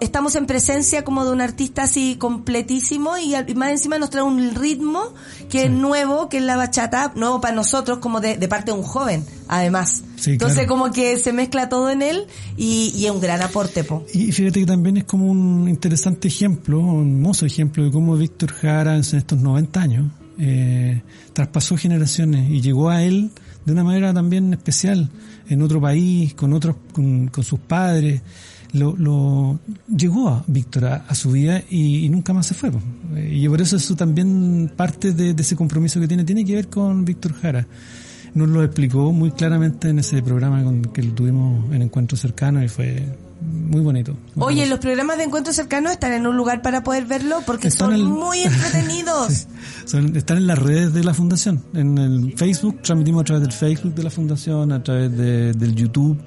estamos en presencia como de un artista así completísimo, y más encima nos trae un ritmo que es nuevo, que es la bachata, nuevo para nosotros como de parte de un joven, además. Sí, entonces, claro, como que se mezcla todo en él y es un gran aporte, po. Y fíjate que también es como un interesante ejemplo, un hermoso ejemplo de cómo Víctor Jara en estos 90 años traspasó generaciones y llegó a él de una manera también especial, en otro país, con sus padres. Llegó a Víctor a su vida y nunca más se fue. Y por eso también parte de ese compromiso que tiene que ver con Víctor Jara. Nos lo explicó muy claramente en ese programa que lo tuvimos en Encuentro Cercano y fue muy bonito. Oye, los programas de Encuentro Cercano están en un lugar para poder verlo porque son muy entretenidos. Sí. Están en las redes de la Fundación, en el Facebook, transmitimos a través del Facebook de la Fundación, a través del YouTube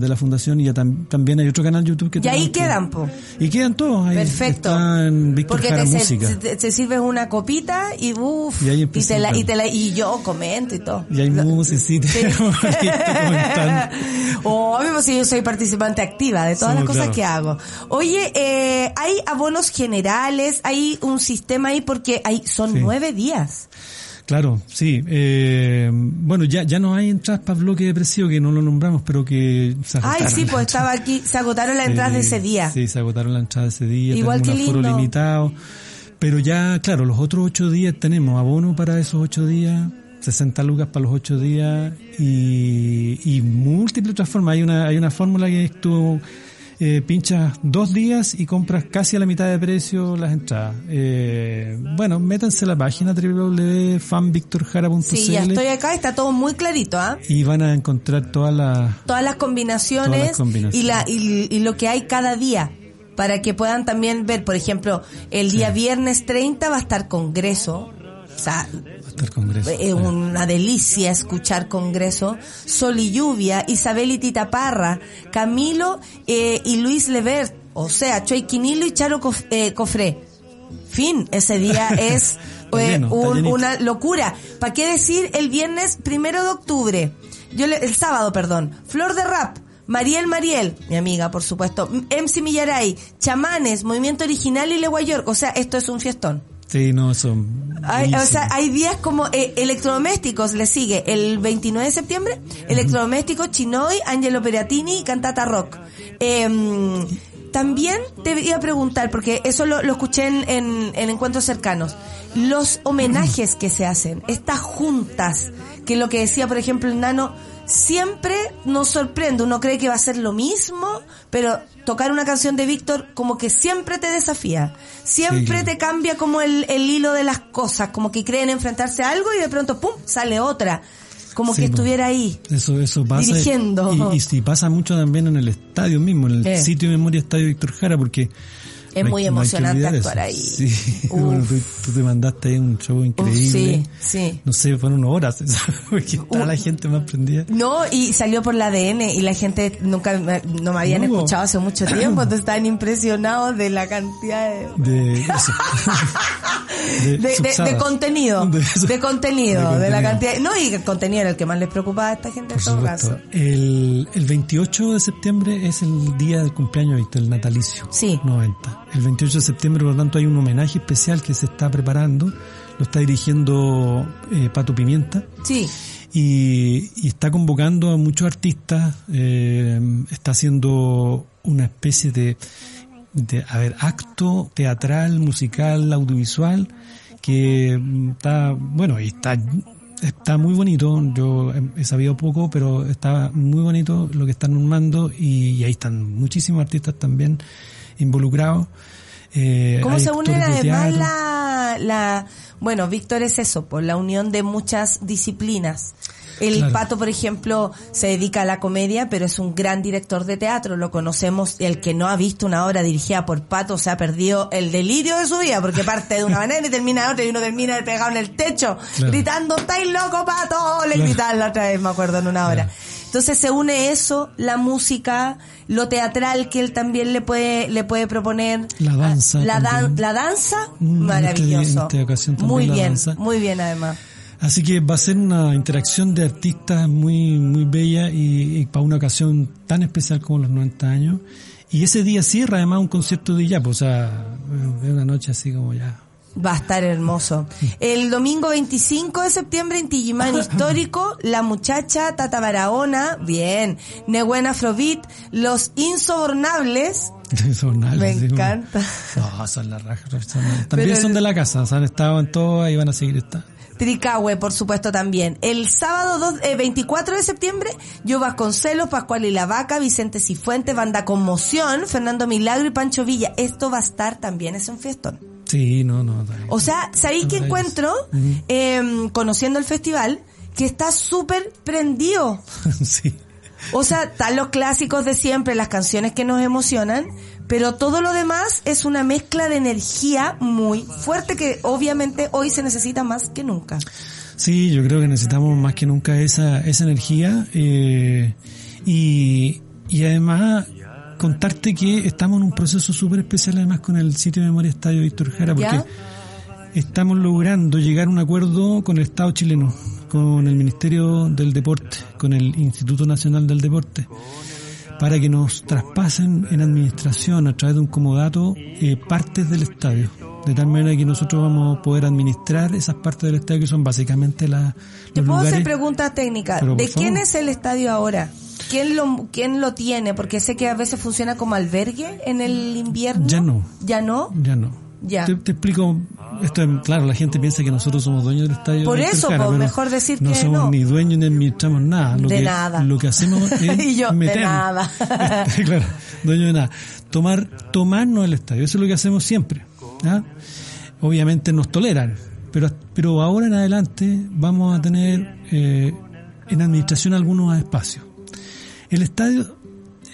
de la Fundación, y ya también hay otro canal YouTube que... Y ahí quedan, po. Y quedan todos ahí. Perfecto. Están Víctor Jara Música. Porque te sirves una copita y y yo comento y todo. Y hay musicita. Sí. Obvio, pues yo soy participante activa de todas las cosas que hago. Oye, hay abonos generales, hay un sistema ahí porque son 9 días. Claro, sí. Bueno, ya no hay entradas para bloque de precio, que no lo nombramos, pero que se agotaron. Ay, sí, pues estaba aquí. Se agotaron las entradas de ese día. Sí, se agotaron las entradas de ese día. Igual que lindo. Aforo limitado. Pero ya, claro, los otros 8 días tenemos abono para esos 8 días, 60 lucas para los 8 días y múltiples otras formas. Hay una fórmula que es tú pinchas 2 días y compras casi a la mitad de precio las entradas. Bueno, métanse a la página www.fanvictorjara.cl. Sí, ya estoy acá, está todo muy clarito, ¿ah? Y van a encontrar todas las combinaciones, y lo que hay cada día, para que puedan también ver. Por ejemplo, el día viernes 30 va a estar Congreso. O sea, es una delicia escuchar Congreso. Sol y Lluvia, Isabel y Tita Parra, Camilo y Luis Levert, o sea, Choy Quinilo y Charo Cofre. Fin, ese día es una locura. ¿Para qué decir el viernes 1 de octubre? El sábado, perdón. Flor de Rap, Mariel, mi amiga, por supuesto, MC Millaray, Chamanes, Movimiento Original y Leguayork. O sea, esto es un fiestón. Sí, no, son... hay días como Electrodomésticos, le sigue el 29 de septiembre, Electrodomésticos, Chinoy, Angelo Peratini, Cantata Rock. También te iba a preguntar, porque eso lo escuché en Encuentros Cercanos, los homenajes que se hacen, estas juntas, que es lo que decía, por ejemplo, el Nano, siempre nos sorprende, uno cree que va a ser lo mismo, pero tocar una canción de Víctor como que siempre te desafía, siempre te cambia como el hilo de las cosas, como que creen enfrentarse a algo y de pronto ¡pum!, sale otra, como que estuviera ahí eso pasa, dirigiendo. Y pasa mucho también en el estadio mismo, en el sitio de memoria Estadio Víctor Jara, porque es muy emocionante actuar ahí. Sí. Bueno, tú te mandaste ahí un show increíble. Sí, Sí. No sé, fueron horas, porque estaba la gente más prendida. No, y salió por la ADN y la gente no me habían escuchado hace mucho tiempo, entonces estaban impresionados de la cantidad de contenido, de la cantidad, no, y el contenido era el que más les preocupaba a esta gente en todo caso. El 28 de septiembre es el día del cumpleaños, el natalicio, sí. 90. El 28 de septiembre, por lo tanto, hay un homenaje especial que se está preparando. Lo está dirigiendo Pato Pimienta. Sí. Y está convocando a muchos artistas. Está haciendo una especie de acto teatral, musical, audiovisual, que está, bueno, y está muy bonito. Yo he sabido poco, pero está muy bonito lo que están armando, y ahí están muchísimos artistas también involucrados. ¿Cómo se unen además bueno, Víctor es eso, por la unión de muchas disciplinas? El claro. Pato, por ejemplo, se dedica a la comedia, pero es un gran director de teatro, lo conocemos. El que no ha visto una obra dirigida por Pato se ha perdido el delirio de su vida, porque parte de una manera y termina de otra, y uno termina pegado en el techo, claro, gritando, "¡Estáis loco, Pato!", le gritaban la otra vez, me acuerdo, en una obra. Claro. Entonces se une eso, la música, lo teatral que él también le puede proponer, la danza, la danza, maravilloso. En esta ocasión también muy bien, danza. Muy bien además. Así que va a ser una interacción de artistas muy, muy bella, y para una ocasión tan especial como los 90 años. Y ese día cierra además un concierto de jazz, o sea, es una noche así como ya. Va a estar hermoso. El domingo 25 de septiembre en Tijimán Histórico, La Muchacha, Tata Barahona, bien, Nehuen Afrobeat, Los Insobornables. Me encanta. No, son las rajas. También son de la casa, han estado en todo y van a seguir estando. Tricahue, por supuesto, también. El sábado 24 de septiembre, Yo Vasconcelos, Pascual y la Vaca, Vicente Cifuentes, Banda Conmoción, Fernando Milagro y Pancho Villa. Esto va a estar también, es un fiestón. Sí, no. O sea, ¿sabéis qué encuentro? Uh-huh. Conociendo el festival, que está súper prendido. Sí. O sea, están los clásicos de siempre, las canciones que nos emocionan, pero todo lo demás es una mezcla de energía muy fuerte que obviamente hoy se necesita más que nunca. Sí, yo creo que necesitamos más que nunca esa energía, y además contarte que estamos en un proceso súper especial además con el sitio de memoria Estadio Víctor Jara, porque ¿ya? Estamos logrando llegar a un acuerdo con el Estado chileno, con el Ministerio del Deporte, con el Instituto Nacional del Deporte, para que nos traspasen en administración a través de un comodato partes del estadio, de tal manera que nosotros vamos a poder administrar esas partes del estadio, que son básicamente los lugares. ¿Te puedo hacer preguntas técnicas? ¿De quién es el estadio ahora? ¿Quién lo tiene? Porque sé que a veces funciona como albergue en el invierno. Ya no. Te explico, esto claro, la gente piensa que nosotros somos dueños del estadio. Por eso, Jara, mejor decir no que no. No somos ni dueños ni administramos nada. Lo que hacemos es y yo, meter, de nada. Claro, dueño de nada. Tomarnos el estadio, eso es lo que hacemos siempre. ¿Ah? Obviamente nos toleran, pero ahora en adelante vamos a tener en administración algunos espacios. El estadio...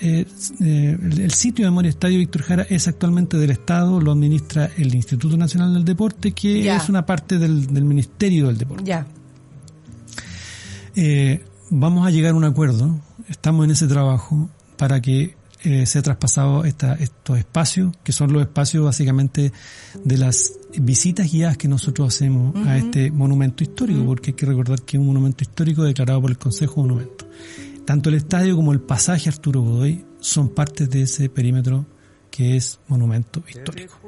el sitio de memoria Estadio Víctor Jara es actualmente del Estado, lo administra el Instituto Nacional del Deporte, que yeah, es una parte del Ministerio del Deporte. Yeah. Vamos a llegar a un acuerdo, estamos en ese trabajo para que sea traspasado estos espacios, que son los espacios básicamente de las visitas guiadas que nosotros hacemos, uh-huh, a este monumento histórico, uh-huh, porque hay que recordar que es un monumento histórico declarado por el Consejo de Monumentos. Tanto el estadio como el pasaje Arturo Godoy son partes de ese perímetro que es monumento histórico.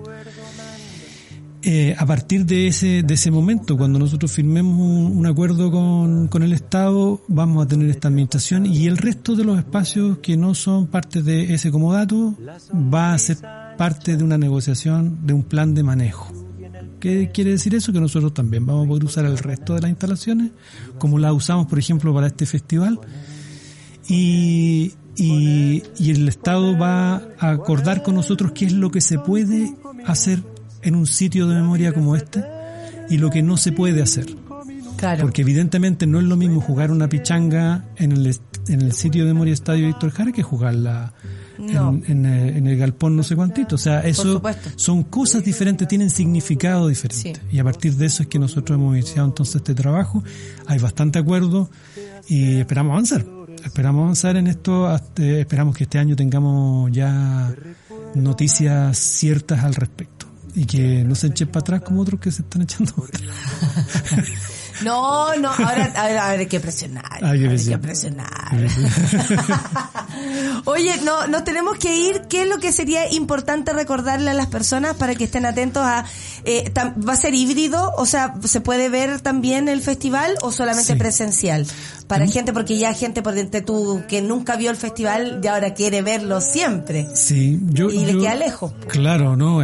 A partir de ese momento, cuando nosotros firmemos un acuerdo con el Estado, vamos a tener esta administración, y el resto de los espacios que no son parte de ese comodato va a ser parte de una negociación, de un plan de manejo. ¿Qué quiere decir eso? Que nosotros también vamos a poder usar el resto de las instalaciones, como las usamos, por ejemplo, para este festival. Y el Estado va a acordar con nosotros qué es lo que se puede hacer en un sitio de memoria como este y lo que no se puede hacer. Claro. Porque evidentemente no es lo mismo jugar una pichanga en el sitio de Moria Estadio Víctor Jara que jugarla en el galpón no sé cuántito. O sea, eso son cosas diferentes, tienen significado diferente. Sí. Y a partir de eso es que nosotros hemos iniciado entonces este trabajo. Hay bastante acuerdo y esperamos avanzar. Esperamos avanzar en esto, esperamos que este año tengamos ya noticias ciertas al respecto y que no se echen para atrás como otros que se están echando para atrás. No, ahora hay que presionar. Oye, nos tenemos que ir. ¿Qué es lo que sería importante recordarle a las personas para que estén atentos a... ¿va a ser híbrido? O sea, ¿se puede ver también el festival o solamente presencial? Para gente, porque ya gente por delante tú que nunca vio el festival y ahora quiere verlo siempre. Sí, y le queda lejos. Claro, ¿no?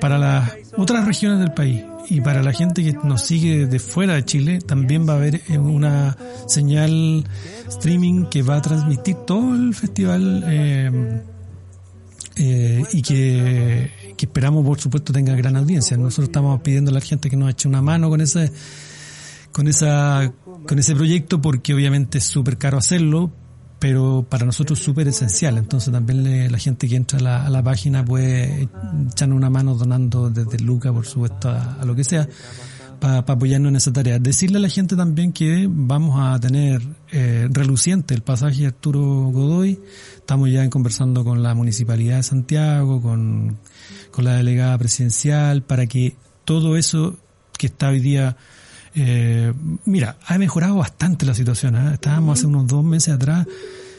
Para las otras regiones del país. Y para la gente que nos sigue de fuera de Chile, también va a haber una señal streaming que va a transmitir todo el festival y que esperamos, por supuesto, tenga gran audiencia. Nosotros estamos pidiendo a la gente que nos eche una mano con ese proyecto, porque obviamente es súper caro hacerlo, pero para nosotros es súper esencial. Entonces también la gente que entra a la página puede echarnos una mano donando desde Luca, por supuesto, a lo que sea, para apoyarnos en esa tarea. Decirle a la gente también que vamos a tener reluciente el pasaje Arturo Godoy. Estamos ya conversando con la Municipalidad de Santiago, con la delegada presidencial, para que todo eso que está hoy día... mira, ha mejorado bastante la situación, ¿eh? Estábamos hace unos 2 meses atrás,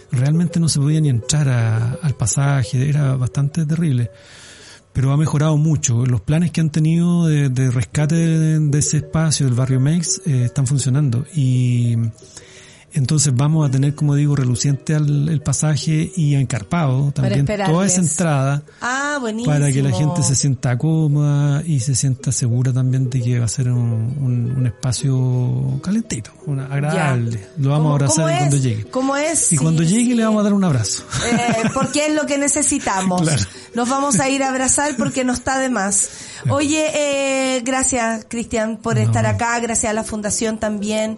realmente no se podía ni entrar al pasaje, era bastante terrible, pero ha mejorado mucho. Los planes que han tenido de rescate de ese espacio del barrio Meix están funcionando, y entonces vamos a tener, como digo, reluciente el pasaje y encarpado también toda esa entrada, para que la gente se sienta cómoda y se sienta segura también de que va a ser un espacio calentito, agradable. Ya. Lo vamos a abrazar cuando llegue. ¿Cómo es? Y cuando llegue le vamos a dar un abrazo. Porque es lo que necesitamos. Claro. Nos vamos a ir a abrazar porque no está de más. Oye, gracias, Cristian, por estar acá. Gracias a la Fundación también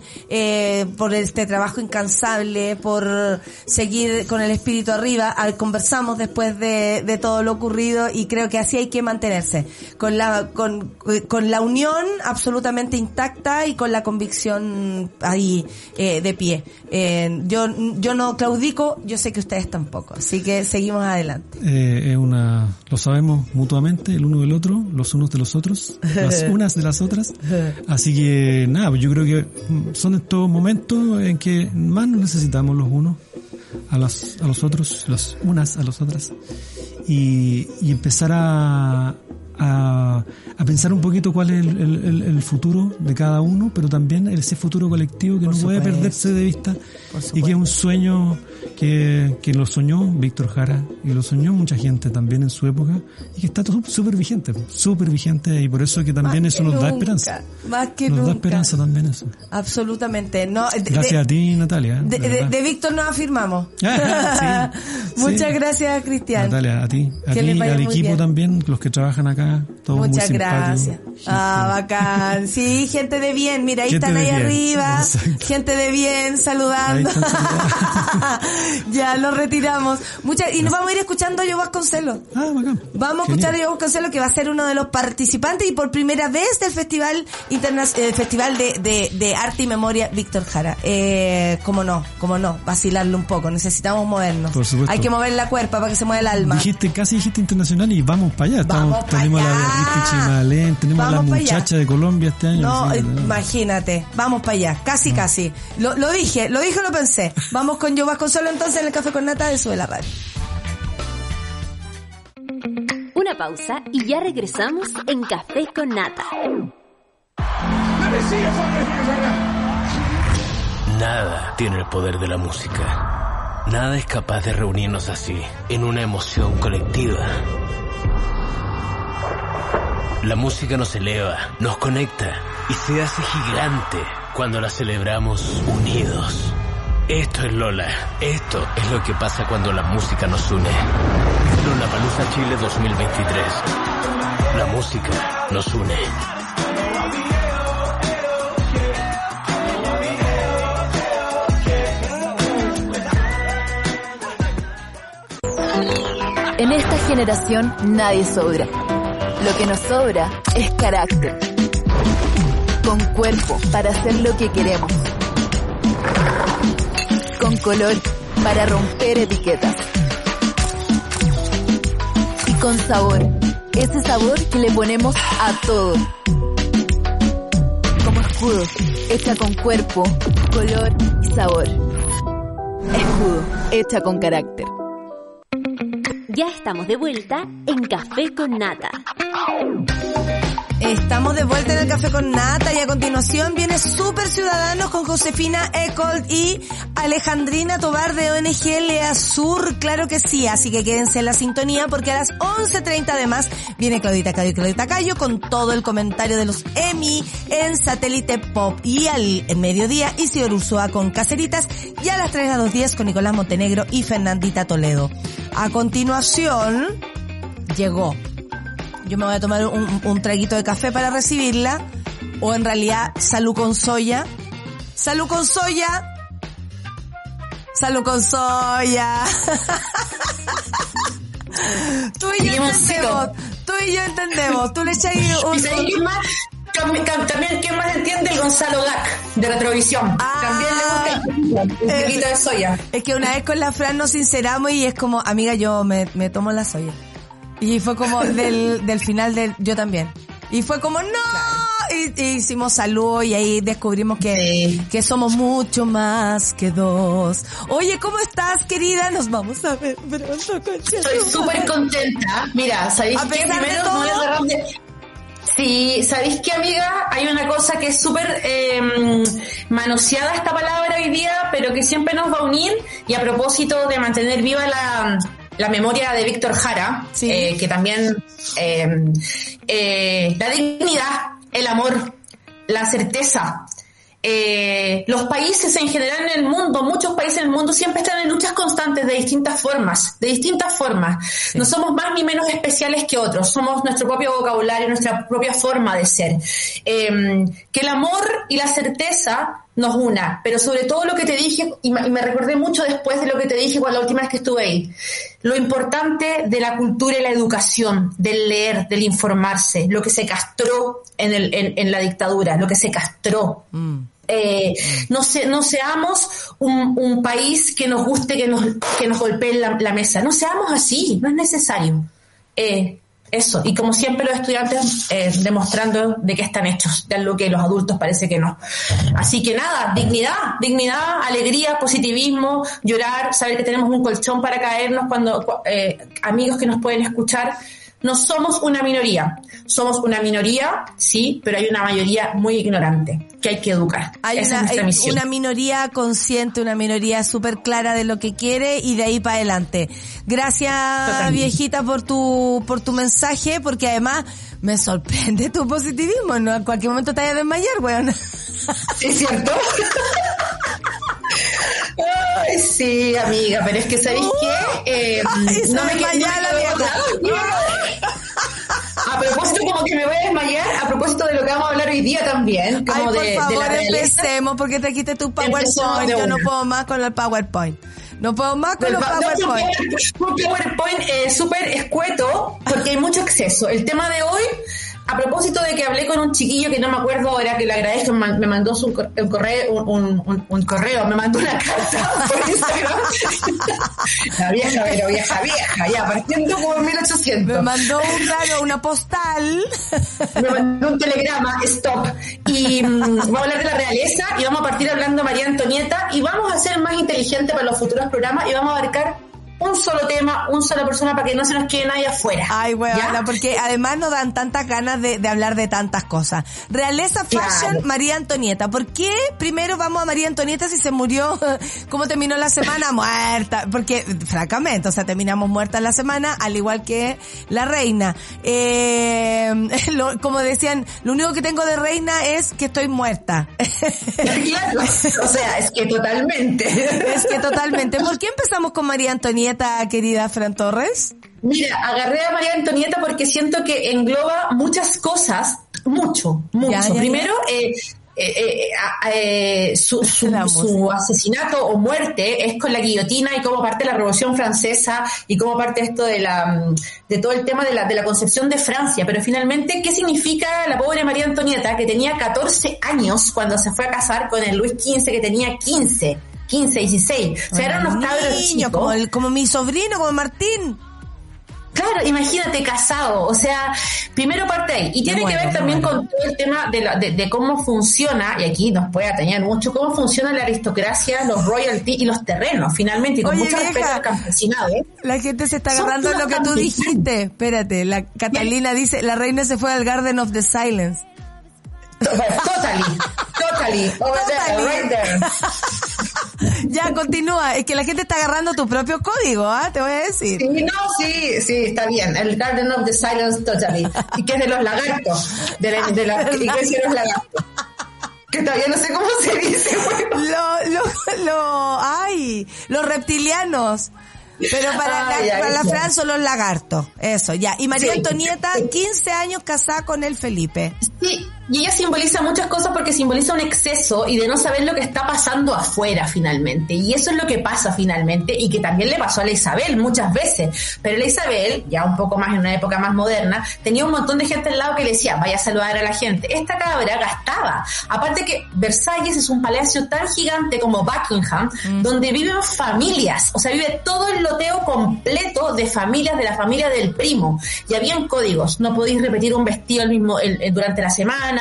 por este trabajo incansable, por seguir con el espíritu arriba. Conversamos después de todo lo ocurrido y creo que así hay que mantenerse, con la unión absolutamente intacta y con la convicción ahí de pie. Yo no claudico, yo sé que ustedes tampoco, así que seguimos adelante. Lo sabemos mutuamente, el uno del otro, los unos de los otros, las unas de las otras, así que nada, yo creo que son estos momentos en que más nos necesitamos los unos a los otros, las unas a las otras, y empezar a pensar un poquito cuál es el futuro de cada uno, pero también ese futuro colectivo que no puede perderse de vista, y que es un sueño que lo soñó Víctor Jara y lo soñó mucha gente también en su época, y que está súper vigente, y por eso que también más eso nos da esperanza, más que nos nunca. Da esperanza también eso, absolutamente. Gracias a ti, Natalia, de Víctor nos afirmamos. Sí. Muchas gracias, Cristian. Natalia, a ti y al equipo también, los que trabajan acá. Muchas gracias. Bacán. Sí, gente de bien. Mira, ahí gente están ahí bien. Arriba. Exacto. Gente de bien saludando. Ya, los retiramos. Y nos vamos a ir escuchando a Vasconcelos. Bacán. Vamos a escuchar a Vasconcelos, que va a ser uno de los participantes y por primera vez del Festival Festival de Arte y Memoria Víctor Jara. Cómo no, vacilarlo un poco. Necesitamos movernos. Por supuesto. Hay que mover la cuerpa para que se mueva el alma. Casi dijiste internacional y vamos para allá. Tenemos la Baradit, Chimalén, tenemos la muchacha de Colombia este año. No, imagínate, vamos para allá, casi. Lo dije, lo pensé. Vamos con Yo Vasconcelos entonces en el Café con Nata de Sube la Radio. Una pausa y ya regresamos en Café con Nata. Nada tiene el poder de la música. Nada es capaz de reunirnos así, en una emoción colectiva. La música nos eleva, nos conecta y se hace gigante cuando la celebramos unidos. Esto es Lola. Esto es lo que pasa cuando la música nos une. Lollapalooza Chile 2023. La música nos une. En esta generación nadie sobra. Lo que nos sobra es carácter. Con cuerpo, para hacer lo que queremos. Con color, para romper etiquetas. Y con sabor, ese sabor que le ponemos a todo. Como escudo, hecha con cuerpo, color y sabor. Escudo, hecha con carácter. Ya estamos de vuelta en Café con Nata. Estamos de vuelta en el Café con Nata y a continuación viene Super Ciudadanos con Josefina Ecold y Alejandrina Tobar de ONG Lea Sur. Claro que sí, así que quédense en la sintonía porque a las 11:30 además viene Claudita Cayo y Claudita Cayo con todo el comentario de los Emmy en Satélite Pop. Y al mediodía Isidor Ursúa con Caceritas y a las 3:00 a 2:10 con Nicolás Montenegro y Fernandita Toledo. A continuación llegó... Yo me voy a tomar un traguito de café para recibirla. O en realidad, salud con soya. ¡Salud con soya! ¡Salud con soya! Tú y yo entendemos. Tú y yo entendemos. Tú le echas un... También, ¿quién más entiende? El Gonzalo Gac, de Retrovisión. También le gusta un poquito de soya. Es que una vez con la Fran nos sinceramos y es como, amiga, yo me tomo la soya. Y fue como del final del yo también. Y fue como no, claro. y hicimos salud y ahí descubrimos que somos mucho más que dos. Oye, ¿cómo estás, querida? Nos vamos a ver pronto. Estoy súper contenta. Mira, ¿sabéis qué? Primero no voy a agarrar de... Sí, ¿sabéis qué, amiga? Hay una cosa que es súper manoseada esta palabra hoy día, pero que siempre nos va a unir. Y a propósito de mantener viva la memoria de Víctor Jara, sí. Que también la dignidad, el amor, la certeza. Los países en general en el mundo, muchos países en el mundo siempre están en luchas constantes de distintas formas, Sí. No somos más ni menos especiales que otros, somos nuestro propio vocabulario, nuestra propia forma de ser. Que el amor y la certeza nos una, pero sobre todo lo que te dije, y me recordé mucho después de lo que te dije cuando la última vez que estuve ahí, lo importante de la cultura y la educación, del leer, del informarse, lo que se castró en la dictadura, lo que se castró. No seamos un país que nos guste que nos golpeen la mesa, no seamos así, no es necesario. Eso, y como siempre los estudiantes demostrando de qué están hechos, de algo que los adultos parece que no. Así que nada, dignidad, alegría, positivismo, llorar, saber que tenemos un colchón para caernos cuando amigos que nos pueden escuchar. No somos una minoría, sí, pero hay una mayoría muy ignorante que hay que educar. Esa es nuestra misión. Una minoría consciente, una minoría súper clara de lo que quiere y de ahí para adelante. Gracias, totalmente. Viejita, por tu mensaje, porque además me sorprende tu positivismo, ¿no? En cualquier momento te vas a desmayar, weón. ¿Es cierto? Ay, sí, amiga, pero es que ¿sabéis qué? No me desmayaba la vieja. A propósito, como que me voy a desmayar, a propósito de lo que vamos a hablar hoy día también. Como ay, por favor, de empecemos, porque te quité tu PowerPoint. Yo no puedo más con el PowerPoint. Un PowerPoint súper escueto, porque hay mucho exceso. El tema de hoy, a propósito de que hablé con un chiquillo que no me acuerdo ahora, que le agradezco, me mandó me mandó una carta por Instagram. La vieja, pero vieja, ya, partiendo como en 1800. Me mandó una postal. Me mandó un telegrama, stop. Y vamos a hablar de la realeza y vamos a partir hablando María Antonieta y vamos a ser más inteligentes para los futuros programas y vamos a abarcar un solo tema, una sola persona para que no se nos quede nadie afuera. Ay, bueno, ¿ya? Porque además nos dan tantas ganas de hablar de tantas cosas. Realeza Fashion, claro. María Antonieta. ¿Por qué primero vamos a María Antonieta si se murió? ¿Cómo terminó la semana? Muerta. Porque, francamente, o sea, terminamos muertas la semana, al igual que la reina. Como decían, lo único que tengo de reina es que estoy muerta. Claro, o sea, es que totalmente. ¿Por qué empezamos con María Antonieta? Querida Fran Torres. Mira, agarré a María Antonieta porque siento que engloba muchas cosas, mucho. Ya. Primero, su asesinato o muerte es con la guillotina, y cómo parte la Revolución Francesa y cómo parte esto de todo el tema de la concepción de Francia. Pero finalmente, ¿qué significa la pobre María Antonieta, que tenía 14 años cuando se fue a casar con el Luis XV, que tenía 15, 16? O sea, eran unos cabros chicos. Como mi sobrino, como Martín. Claro, imagínate, casado, o sea, primero parte ahí. Y tiene que ver también con todo el tema de cómo funciona, y aquí nos puede atañer mucho, cómo funciona la aristocracia, los royalty y los terrenos, finalmente, y con mucho respeto al campesinado, ¿eh? La gente se está agarrando lo que tú dijiste. Espérate, la Catalina dice, la reina se fue al Garden of the Silence. Totally. Over there, right there. Ya, continúa. Es que la gente está agarrando tu propio código, ¿ah? Te voy a decir. Sí, está bien. El Garden of the Silence, totally. Y que es de los lagartos. De la iglesia de los lagartos. Que todavía no sé cómo se dice. Bueno. Los reptilianos. Pero para la Fran son los lagartos. Eso, ya. Y María Antonieta, 15 años casada con el Felipe. Sí, y ella simboliza muchas cosas porque simboliza un exceso y de no saber lo que está pasando afuera finalmente. Y eso es lo que pasa finalmente y que también le pasó a la Isabel muchas veces. Pero la Isabel, ya un poco más en una época más moderna, tenía un montón de gente al lado que le decía, vaya a saludar a la gente. Esta cabra gastaba. Aparte que Versalles es un palacio tan gigante como Buckingham, donde viven familias. O sea, vive todo el loteo completo de familias, de la familia del primo. Y habían códigos. No podéis repetir un vestido durante la semana,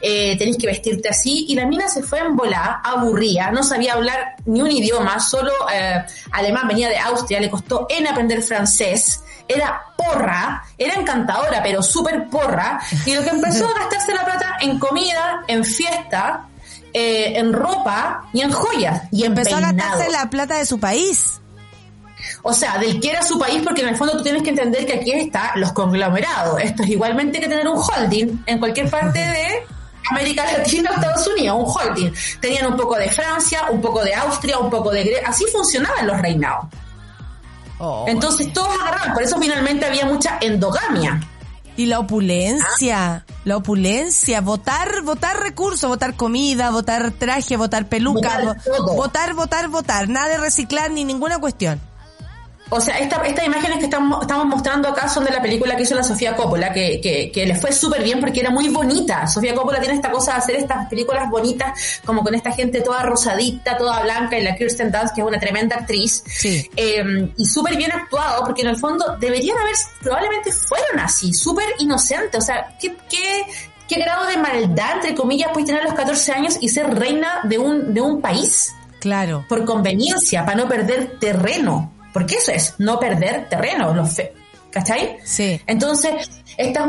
tenés que vestirte así, y la mina se fue en volá, aburrida, no sabía hablar ni un idioma, solo alemán, venía de Austria, le costó aprender francés, era porra, era encantadora, pero súper porra, y lo que empezó a gastarse la plata en comida, en fiesta, en ropa y en joyas, y empezó a gastarse la plata de su país. O sea, del que era su país, porque en el fondo tú tienes que entender que aquí están los conglomerados. Esto es igualmente que tener un holding en cualquier parte de América Latina o Estados Unidos, un holding. Tenían un poco de Francia, un poco de Austria, un poco de Grecia. Así funcionaban los reinados. Entonces todos agarraban, por eso finalmente había mucha endogamia. Y la opulencia, la opulencia, votar recursos, votar comida, votar traje, votar peluca, votar, nada de reciclar ni ninguna cuestión. O sea, estas imágenes que estamos mostrando acá son de la película que hizo la Sofía Coppola, que le fue súper bien porque era muy bonita. Sofía Coppola tiene esta cosa de hacer estas películas bonitas, como con esta gente toda rosadita, toda blanca, y la Kirsten Dunst, que es una tremenda actriz. Sí. Y súper bien actuado, porque en el fondo deberían haber, probablemente fueron así, súper inocentes. O sea, ¿qué grado de maldad, entre comillas, puedes tener a los 14 años y ser reina de un país? Claro. Por conveniencia, para no perder terreno. Porque eso es, no perder terreno, ¿cachai? Sí. Entonces, esta es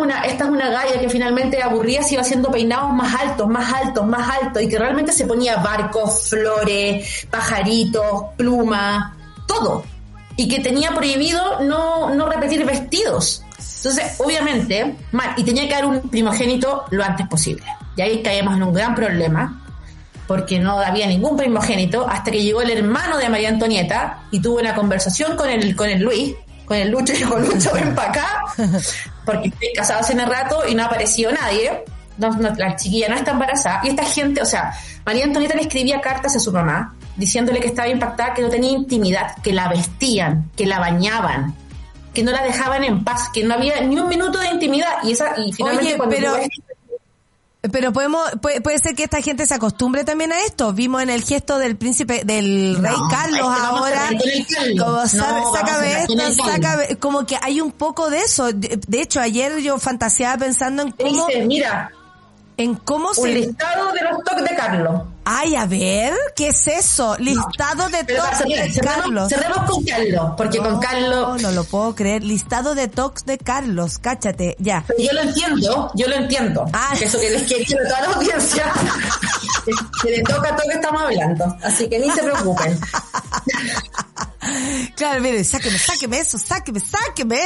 una galla que finalmente aburrida se iba haciendo peinados más altos, y que realmente se ponía barcos, flores, pajaritos, plumas, todo. Y que tenía prohibido no repetir vestidos. Entonces, obviamente, mal. Y tenía que dar un primogénito lo antes posible. Y ahí caemos en un gran problema, porque no había ningún primogénito hasta que llegó el hermano de María Antonieta y tuvo una conversación con el Luis, con el Lucho, y dijo, Lucho, ven para acá, porque estoy casado hace un rato y no ha aparecido nadie, la chiquilla no está embarazada. Y esta gente, o sea, María Antonieta le escribía cartas a su mamá diciéndole que estaba impactada, que no tenía intimidad, que la vestían, que la bañaban, que no la dejaban en paz, que no había ni un minuto de intimidad. Y finalmente, oye, cuando pero puede ser que esta gente se acostumbre también a esto. Vimos en el gesto del príncipe, del rey Carlos ahora, como sácame esto, como que hay un poco de eso. De hecho, ayer yo fantaseaba pensando en cómo... Dice, mira, en cómo se... listado de los toques de Carlos. Ay, a ver, ¿qué es eso? Listado de toques de Carlos. Cerramos con Carlos, porque con Carlos... No lo puedo creer. Listado de toques de Carlos, cáchate, ya. Pero yo lo entiendo. Ah. Eso que les quiero a toda la audiencia. Que le toca todo lo que estamos hablando. Así que ni se preocupen. Claro, miren, sáqueme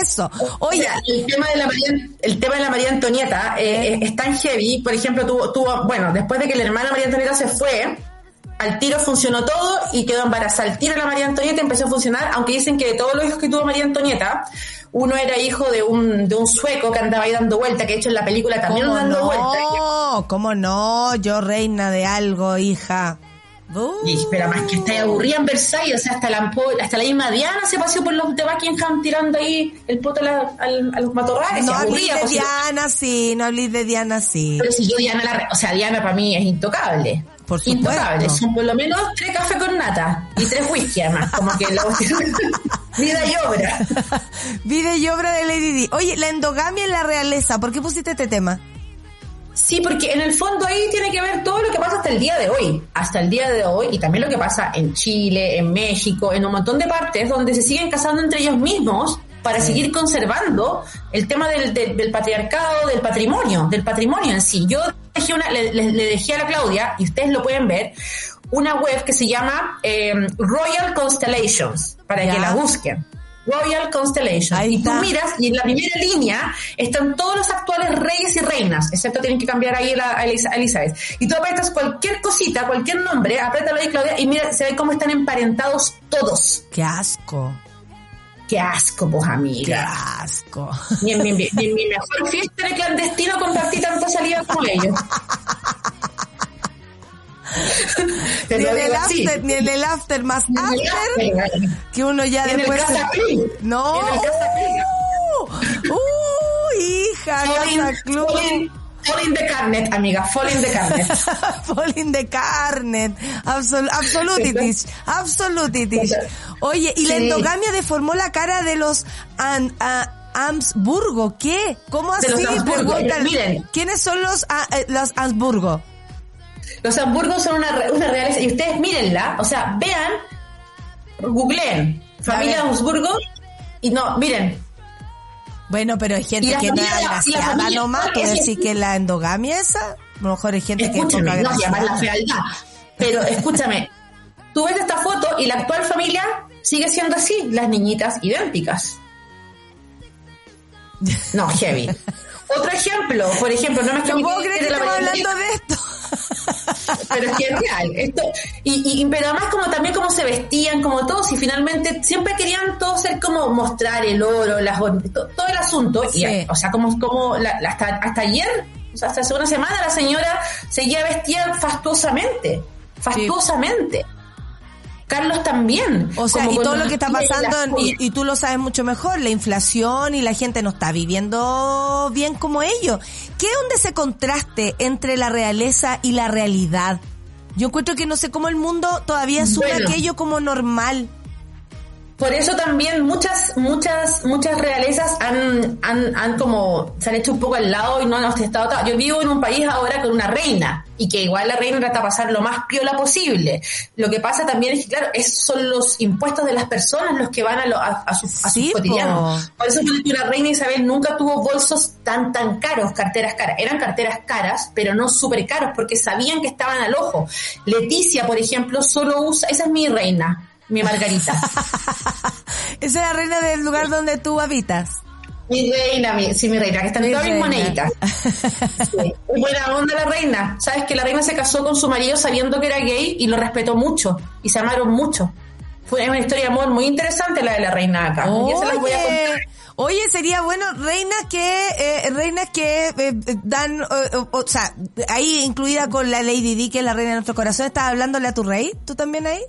eso. Oye, el tema de la María Antonieta es tan heavy. Por ejemplo, después de que la hermana María Antonieta se fue, al tiro funcionó todo y quedó embarazada al tiro la María Antonieta, empezó a funcionar, aunque dicen que de todos los hijos que tuvo María Antonieta, uno era hijo de un sueco que andaba ahí dando vuelta, que de hecho en la película también dando vuelta. No, cómo no, yo reina de algo, hija. Pero más que está aburrida en Versalles, o sea, hasta la misma Diana se paseó por los de Buckingham tirando ahí el poto a los matorrales. No hablís de Diana, sí, no hablís de Diana, sí. Pero si yo Diana, Diana para mí es intocable. Por supuesto. Intocable, son por lo menos 3 cafés con nata y 3 whisky además, como que vida y obra. Vida y obra de Lady Di. Oye, la endogamia en la realeza, ¿por qué pusiste este tema? Sí, porque en el fondo ahí tiene que ver todo lo que pasa hasta el día de hoy, y también lo que pasa en Chile, en México, en un montón de partes donde se siguen casando entre ellos mismos para seguir conservando el tema del patriarcado, del patrimonio en sí. Yo dejé le dejé a la Claudia, y ustedes lo pueden ver, una web que se llama Royal Constellations, para que la busquen. Royal Constellation. Y tú miras, y en la primera línea están todos los actuales reyes y reinas, excepto tienen que cambiar ahí a Elizabeth. Y tú apretas cualquier cosita, cualquier nombre, apriétalo ahí, Claudia, y mira, se ve cómo están emparentados todos. ¡Qué asco! ¡Qué asco, pues, amiga! ¡Qué asco! Ni en mi mejor fiesta de clandestino compartí tanta salida como ellos. Ni en el after, más after que uno ya después. No. Hija, Casa Club. Falling the Carnet, amiga, Falling the Carnet. Falling the Carnet. Absolutitis. Oye, y la endogamia deformó la cara de los Habsburgo. ¿Qué? ¿Cómo así? Miren. ¿Quiénes son los Habsburgo? Los Habsburgo son una realeza, y ustedes mírenla, o sea, vean, googleen, familia Habsburgo, y no, miren. Bueno, pero hay gente que no es agraciada nomás, que decir que la endogamia esa, a lo mejor hay gente que no llama la fealdad. Pero escúchame, tú ves esta foto y la actual familia sigue siendo así, las niñitas idénticas. No, heavy. Otro ejemplo, por ejemplo, no me estoy hablando de esto. Pero es que es real esto, pero además como también como se vestían, como todos, y finalmente siempre querían todos ser como mostrar el oro, todo el asunto, sí. Y, o sea, hasta ayer, o sea, hasta hace una semana la señora seguía vestida fastuosamente. Carlos también. O sea, y todo lo que está pasando, y tú lo sabes mucho mejor, la inflación y la gente no está viviendo bien como ellos. ¿Qué onda ese contraste entre la realeza y la realidad? Yo encuentro que no sé cómo el mundo todavía asume aquello como normal. Por eso también muchas realezas se han hecho un poco al lado y no han estado. Yo vivo en un país ahora con una reina, y que igual la reina trata de pasar lo más piola posible. Lo que pasa también es que, claro, son los impuestos de las personas los que van a sus cotidianos. Por eso que la reina Isabel nunca tuvo bolsos tan caros, carteras caras. Eran carteras caras, pero no súper caros, porque sabían que estaban al ojo. Leticia, por ejemplo, solo usa... Esa es mi reina. Mi Margarita. Esa es la reina del lugar donde tú habitas. Mi reina, que están todas mis moneditas. Sí. Buena onda la reina. Sabes que la reina se casó con su marido sabiendo que era gay, y lo respetó mucho, y se amaron mucho. Fue una historia de amor muy interesante la de la reina acá. Oye, ya se las voy a contar. Oye, sería bueno reinas que dan, o sea, ahí incluida con la Lady Di, que es la reina de nuestro corazón. ¿Estás hablándole a tu rey? ¿Tú también ahí?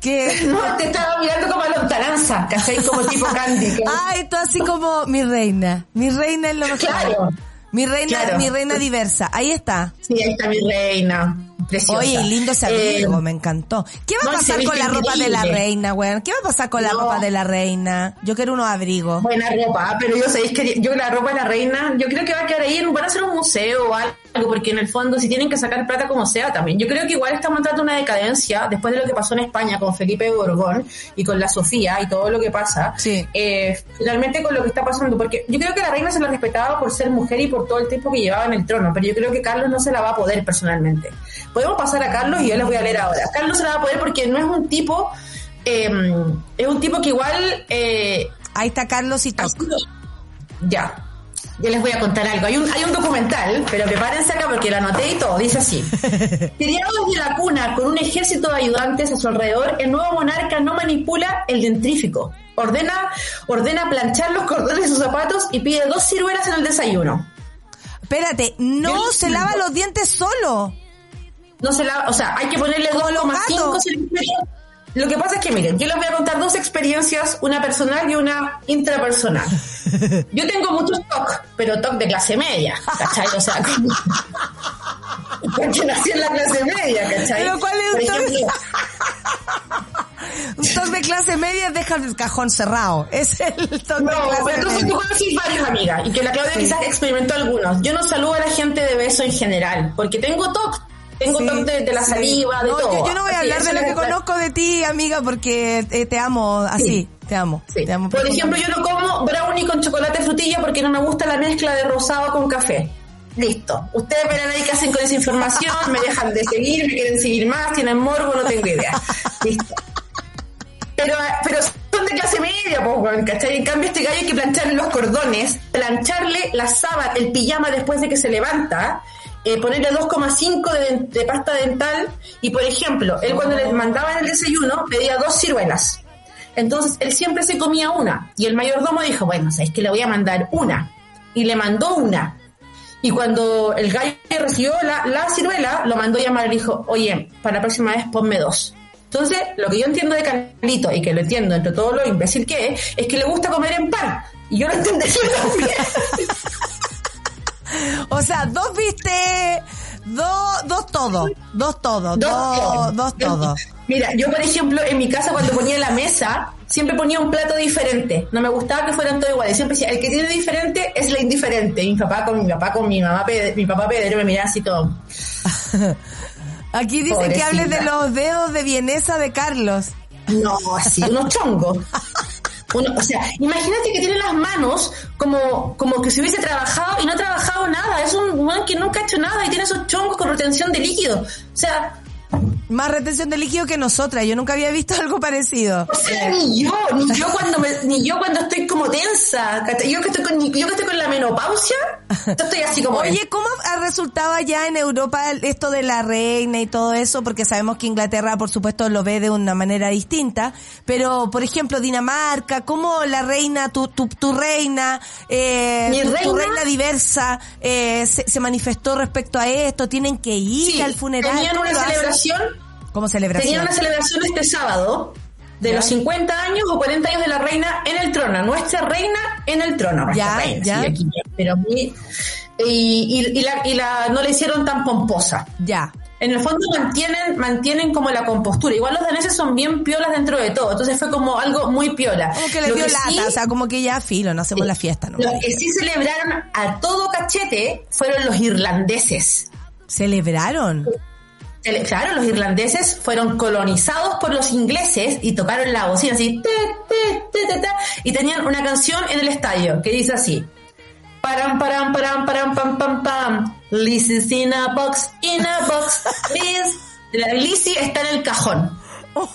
Que no, te estaba mirando como a lontananza, ¿cachai? Como tipo Candy. ¿Qué? Ay, tú así como mi reina es lo mejor. Claro. Mi reina diversa. Ahí está. Sí, ahí está mi reina. Preciosa. Oye, lindo ese abrigo, me encantó. ¿Qué va a pasar con la ropa de la reina, güey? ¿Qué va a pasar con la ropa de la reina? Yo quiero unos abrigos. Buena ropa, pero yo la ropa de la reina, yo creo que va a quedar ahí, van a hacer un museo o algo, porque en el fondo si tienen que sacar plata como sea también. Yo creo que igual estamos entrando en una decadencia después de lo que pasó en España con Felipe Borbón y con la Sofía y todo lo que pasa. Sí. Finalmente con lo que está pasando, porque yo creo que la reina se la respetaba por ser mujer y por todo el tiempo que llevaba en el trono, pero yo creo que Carlos no se la va a poder personalmente. Podemos pasar a Carlos y yo les voy a leer ahora. Carlos se la va a poder porque no es un tipo... es un tipo que igual... ahí está Carlos y Toc. Ya. Yo les voy a contar algo. Hay un documental, pero prepárense acá porque lo anoté y todo. Dice así. Criado desde la cuna con un ejército de ayudantes a su alrededor, el nuevo monarca no manipula el dentrífico. Ordena planchar los cordones de sus zapatos y pide 2 ciruelas en el desayuno. Espérate, no se lava los dientes solo. No se lava, o sea, hay que ponerle 2,5 ciruelas. Lo que pasa es que, miren, yo les voy a contar 2 experiencias, una personal y una intrapersonal. Yo tengo muchos TOC, pero TOC de clase media, ¿cachai? O sea, porque nací en la clase media, ¿cachai? ¿Pero cuál es un TOC? Un TOC de clase media deja el cajón cerrado. Es el TOC de clase media. No, pero entonces tú conoces varias amigas, y que la Claudia quizás experimentó algunos. Yo no saludo a la gente de beso en general, porque tengo TOC. Tengo TOC de la saliva, de todo. Yo no voy a hablar de lo que conozco de ti, amiga, porque te amo así. Te amo. Sí. Te amo. Por ejemplo, yo no como brownie con chocolate frutilla porque no me gusta la mezcla de rosado con café. Listo. Ustedes verán ahí qué hacen con esa información, me dejan de seguir, me quieren seguir más, tienen morbo, no tengo idea. Listo. Pero son de clase media, pues, ¿cachai? En cambio, este gallo hay que plancharle los cordones, plancharle la sábana, el pijama después de que se levanta. Ponerle 2,5 de pasta dental y, por ejemplo, él cuando les mandaban el desayuno pedía 2 ciruelas. Entonces, él siempre se comía una y el mayordomo dijo, bueno, ¿sabes qué? Le voy a mandar una. Y le mandó una. Y cuando el gallo recibió la ciruela, lo mandó llamar y dijo, oye, para la próxima vez ponme 2. Entonces, lo que yo entiendo de Carlito, y que lo entiendo entre todo lo imbécil que es que le gusta comer en par. Y yo lo entendí también. O sea, 2 viste, 2 todo. Mira, yo por ejemplo, en mi casa cuando ponía la mesa, siempre ponía un plato diferente. No me gustaba que fueran todos iguales. Siempre decía, el que tiene diferente es la indiferente. Y mi papá con mi mamá Pedro me miraba así todo. Aquí dicen pobrecita. Que hables de los dedos de vienesa de Carlos. No, así, unos chongos. O sea, imagínate que tiene las manos como que se hubiese trabajado y no ha trabajado nada. Es un man que nunca ha hecho nada y tiene esos chongos con retención de líquido. O sea, más retención de líquido que nosotras. Yo nunca había visto algo parecido. O sea, ni yo cuando estoy como tensa. Yo que estoy con la menopausia, estoy así como. Oye, ¿cómo ha resultado allá en Europa esto de la reina y todo eso? Porque sabemos que Inglaterra, por supuesto, lo ve de una manera distinta. Pero, por ejemplo, Dinamarca, ¿cómo la reina, tu reina diversa, se manifestó respecto a esto? ¿Tienen que ir al funeral? Tenían una celebración. ¿Cómo celebración? Tenían una celebración este sábado de los 50 años o 40 años de la reina en el trono. Nuestra reina en el trono. Ya. Sí, pero no la hicieron tan pomposa. Ya. En el fondo mantienen como la compostura. Igual los daneses son bien piolas dentro de todo. Entonces fue como algo muy piola. Como que les dio lata, sí, o sea, como que ya filo, no hacemos la fiesta. No, los que sí celebraron a todo cachete fueron los irlandeses. ¿Celebraron? Claro, los irlandeses fueron colonizados por los ingleses y tocaron la bocina así, y tenían una canción en el estadio que dice así, param, param, param, param, pam, pam, pam, Liz is in a box, Liz. La Lizzie está en el cajón. Oh,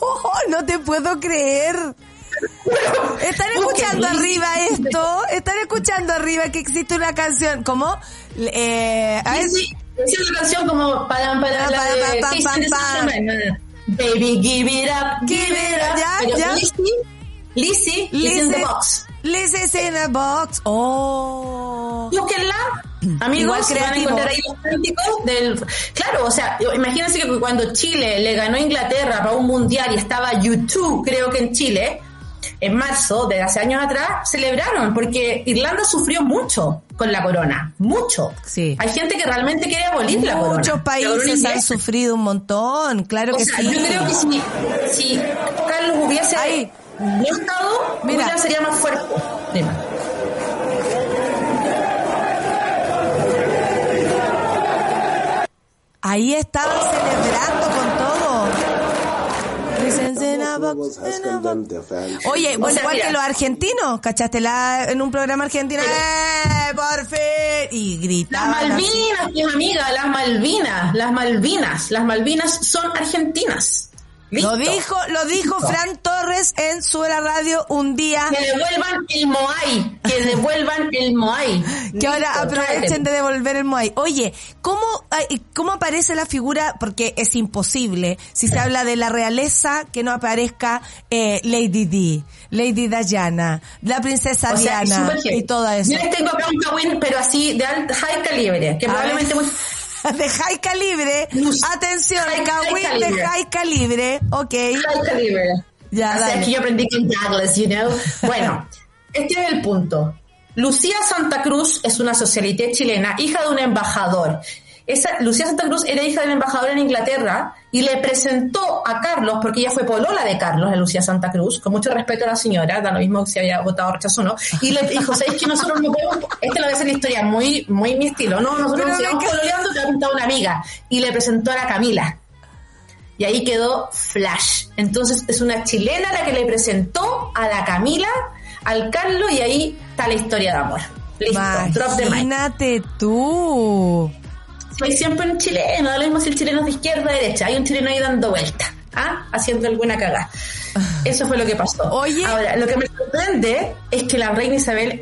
no te puedo creer. Están escuchando arriba esto, están escuchando arriba que existe una canción, ¿cómo? A ver. Es una canción como para Baby, give it up. Ya. Lizzie in the box. Lizzie is in the box. Oh. Búsquenla. Amigos, van a encontrar ahí los cánticos del. Claro, o sea, imagínense que cuando Chile le ganó a Inglaterra para un mundial y estaba U2, creo que en Chile, en marzo de hace años atrás, celebraron porque Irlanda sufrió mucho con la corona, mucho. Sí. Hay gente que realmente quiere abolir la corona. Muchos países han sufrido un montón, claro que sí. Yo creo que si Carlos hubiese estado, mira, sería más fuerte. Dime. Ahí estaban celebrando con todo. Oye, bueno, igual que los argentinos, ¿cachaste en un programa argentino? ¡Por fin! Y gritaban. Las Malvinas, mis amigas, las Malvinas son argentinas. Listo. Lo dijo Fran Torres en su la radio un día. Que devuelvan el Moai. Que ahora aprovechen de devolver el Moai. Oye, ¿cómo aparece la figura? Porque es imposible, si se habla de la realeza, que no aparezca Lady Di, Lady Diana, la princesa Diana y todo eso. Yo les tengo acá un kawin, pero así de high calibre, que probablemente muy... De high calibre, atención, kawin de high calibre, ok. High calibre. Ya, o sea, dale. Que yo aprendí con Douglas, you know. Bueno, este es el punto. Lucía Santa Cruz es una socialité chilena, hija de un embajador. Lucía Santa Cruz era hija de un embajador en Inglaterra y le presentó a Carlos, porque ella fue polola de Carlos, a Lucía Santa Cruz, con mucho respeto a la señora, da lo mismo que si había votado rechazo o no, y le dijo, ¿sabes que nosotros no podemos? Este lo voy a hacer historia, muy, muy mi estilo. No, nosotros nos íbamos pololeando, te ha pintado una amiga. Y le presentó a la Camila. Y ahí quedó flash. Entonces es una chilena la que le presentó a la Camila, al Carlos, y ahí está la historia de amor. Listo, drop the mic. Imagínate tú. Hay siempre un chileno, da lo mismo si el chileno es de izquierda o de derecha, hay un chileno ahí dando vuelta, haciendo alguna cagada. Eso fue lo que pasó. Oye. Ahora, lo que me sorprende es que la reina Isabel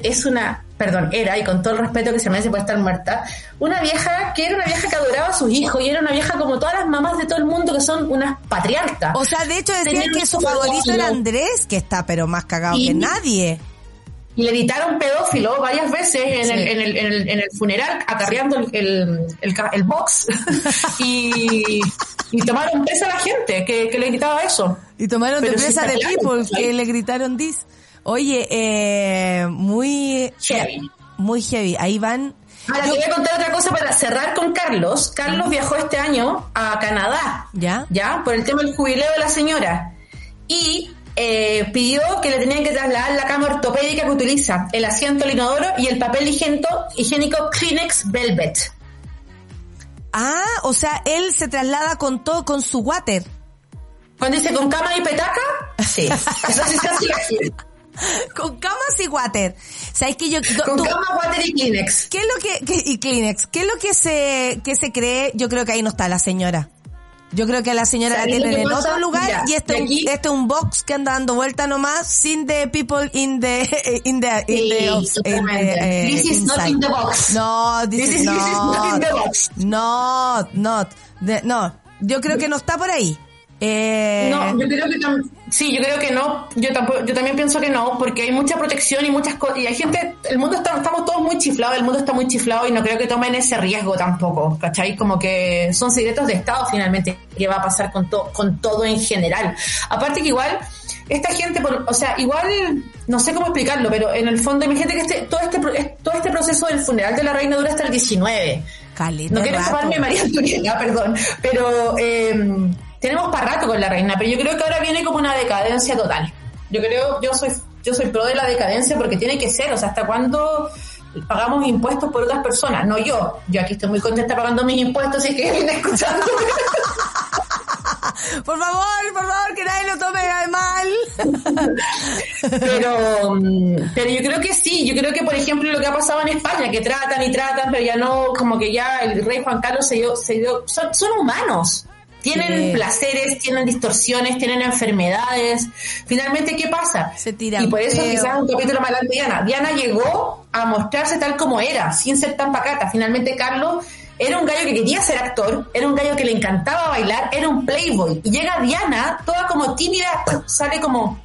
era, y con todo el respeto que se merece por estar muerta, una vieja que adoraba a sus hijos, y era una vieja como todas las mamás de todo el mundo, que son unas patriarcas. O sea, de hecho decían que su favorito era Andrés, que está pero más cagado que nadie. Y le gritaron pedófilo varias veces en el funeral, acarreando el box. y tomaron presa a la gente que le gritaba eso. Y tomaron presa de people, claro, que le gritaron this. Oye, muy heavy. Muy heavy. Ahí van. Ahora te voy a contar otra cosa para cerrar con Carlos. Carlos viajó este año a Canadá. ¿Ya? Por el tema del jubileo de la señora. Y... pidió que le tenían que trasladar la cama ortopédica que utiliza, el asiento al inodoro y el papel higiénico Kleenex Velvet. O sea, él se traslada con todo, con su water. Cuando dice con cama y petaca, sí. Eso sí está así. Con camas y water. ¿Sabes que yo? Con camas, water y Kleenex. ¿Qué es lo y Kleenex? ¿Qué es lo que se cree? Yo creo que ahí no está la señora. Yo creo que a la señora la tienen en otro lugar. Mira, y este es un box que anda dando vuelta nomás, sin the people in the this is inside. Not in the box. No, this is not in the box. No. Yo creo que no está por ahí. No, yo creo que no. Yo también pienso que no, porque hay mucha protección y muchas cosas. Y hay gente, estamos todos muy chiflados, el mundo está muy chiflado y no creo que tomen ese riesgo tampoco, ¿cachai? Como que son secretos de Estado finalmente, que va a pasar con todo en general. Aparte que igual, esta gente, no sé cómo explicarlo, pero en el fondo hay gente que todo este proceso del funeral de la reina dura hasta el 19. Caleta, no quiero taparme María Antonieta, perdón, pero... tenemos para rato con la reina, pero yo creo que ahora viene como una decadencia total. Yo soy pro de la decadencia, porque tiene que ser, ¿hasta cuándo pagamos impuestos por otras personas? No yo. Yo aquí estoy muy contenta pagando mis impuestos, si es que viene escuchando. Por favor, que nadie lo tome mal. Pero yo creo que sí. Yo creo que, por ejemplo, lo que ha pasado en España, que tratan, pero ya no, como que ya el rey Juan Carlos se dio son humanos. Tienen placeres, tienen distorsiones, tienen enfermedades. Finalmente, ¿qué pasa? Se tira. Y por eso quizás un capítulo más adelante Diana llegó a mostrarse tal como era, sin ser tan pacata. Finalmente, Carlos era un gallo que quería ser actor, era un gallo que le encantaba bailar, era un playboy. Y llega Diana, toda como tímida, sale como...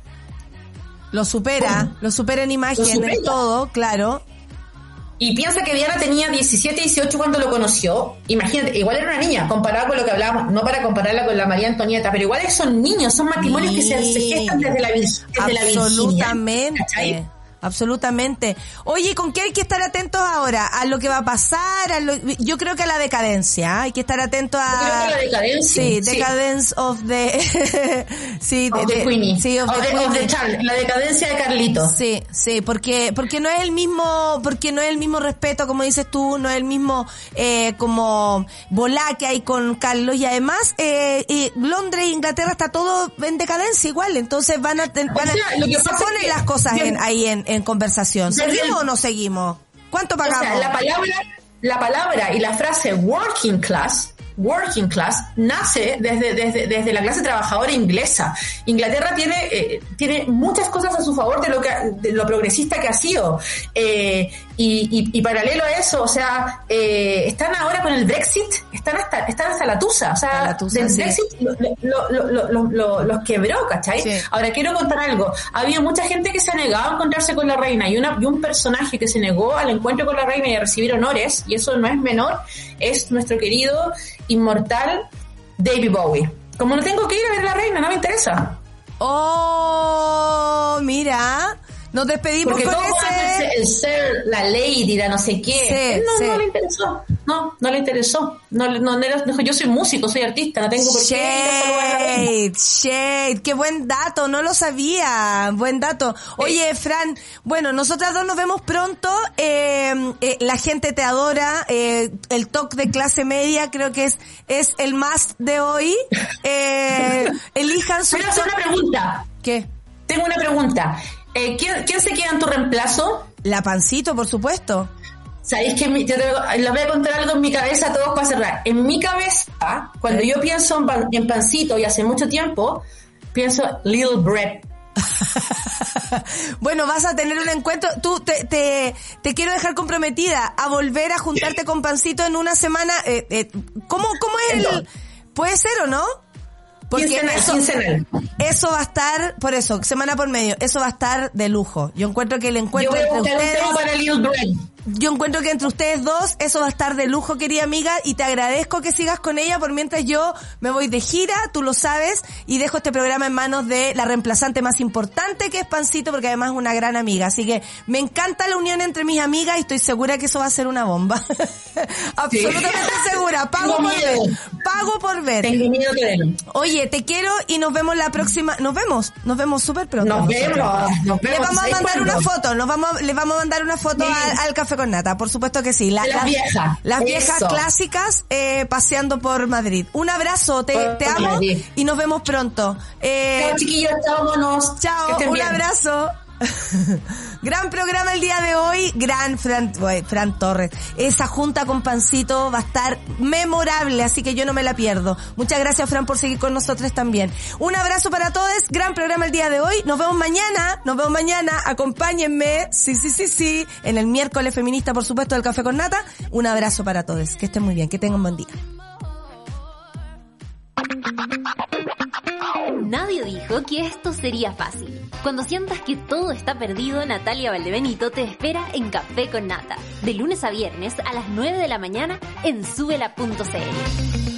Lo supera en imagen, en todo, claro. Y piensa que Diana tenía 17, 18 cuando lo conoció. Imagínate, igual era una niña, comparada con lo que hablábamos, no para compararla con la María Antonieta, pero igual son niños, son matrimonios que se gestan desde la virginidad. Absolutamente. Absolutamente. Oye, ¿con qué hay que estar atentos ahora? A lo que va a pasar, yo creo que a la decadencia, hay que estar atentos a... Yo creo que la decadencia. Sí, decadence of the... sí, of the Queenie. Sí, of the Charles. La decadencia de Carlito. Sí, porque no es el mismo, respeto, como dices tú, no es el mismo, como volá que hay con Carlos, y además, Londres e Inglaterra está todo en decadencia igual, entonces se ponen las cosas ahí en conversación. ¿Seguimos o no seguimos? ¿Cuánto pagamos? O sea, la palabra y la frase working class working class nace desde la clase trabajadora inglesa. Inglaterra tiene muchas cosas a su favor de lo progresista que ha sido. Y paralelo a eso, o sea, están ahora con el Brexit, están hasta la tusa. O sea, el Brexit los quebró, ¿cachai? Sí. Ahora, quiero contar algo. Ha habido mucha gente que se ha negado a encontrarse con la reina, y un personaje que se negó al encuentro con la reina y a recibir honores, y eso no es menor, es nuestro querido inmortal David Bowie. Como no tengo que ir a ver a la reina, no me interesa. Oh, mira, nos despedimos porque todos hacen el ser, la lady, la no sé qué. Sí, no le interesó. No le interesó. No, yo soy músico, soy artista, no tengo por qué. Shade, qué buen dato, no lo sabía. Buen dato. Oye, Fran, bueno, nosotras dos nos vemos pronto. La gente te adora. El talk de clase media creo que es el must de hoy. Elijan su... Pero hacer una pregunta. ¿Qué? Tengo una pregunta. ¿Quién se queda en tu reemplazo? La Pancito, por supuesto. Sabéis que les voy a contar algo en mi cabeza a todos para cerrar. En mi cabeza, cuando yo pienso en Pancito, y hace mucho tiempo, pienso Little Bread. Bueno, vas a tener un encuentro. Tú te quiero dejar comprometida a volver a juntarte con Pancito en una semana. ¿Cómo es el...? ¿Puede ser o no? Porque eso va a estar, por eso, semana por medio, eso va a estar de lujo. Yo encuentro que el encuentro entre ustedes, entre ustedes dos, eso va a estar de lujo, querida amiga, y te agradezco que sigas con ella por mientras yo me voy de gira, tú lo sabes, y dejo este programa en manos de la reemplazante más importante, que es Pancito, porque además es una gran amiga. Así que me encanta la unión entre mis amigas y estoy segura que eso va a ser una bomba. Absolutamente segura. Pago por ver. Tengo miedo que verlo. Oye, te quiero y nos vemos la próxima. Nos vemos súper pronto. Nos vemos. Les vamos a mandar una foto al Café con Nata, por supuesto que sí. Las viejas clásicas paseando por Madrid. Un abrazo, te amo y nos vemos pronto. Chao, chiquillos, chao, monos. Chao, un abrazo. Gran programa el día de hoy, gran Fran Torres. Esa junta con Pancito va a estar memorable, así que yo no me la pierdo. Muchas gracias, Fran, por seguir con nosotros también. Un abrazo para todos, gran programa el día de hoy. Nos vemos mañana. Acompáñenme, sí, en el miércoles feminista, por supuesto, del Café con Nata. Un abrazo para todos, que estén muy bien, que tengan un buen día. Nadie dijo que esto sería fácil. Cuando sientas que todo está perdido, Natalia Valdebenito te espera en Café con Nata, de lunes a viernes a las 9 de la mañana en subela.cl.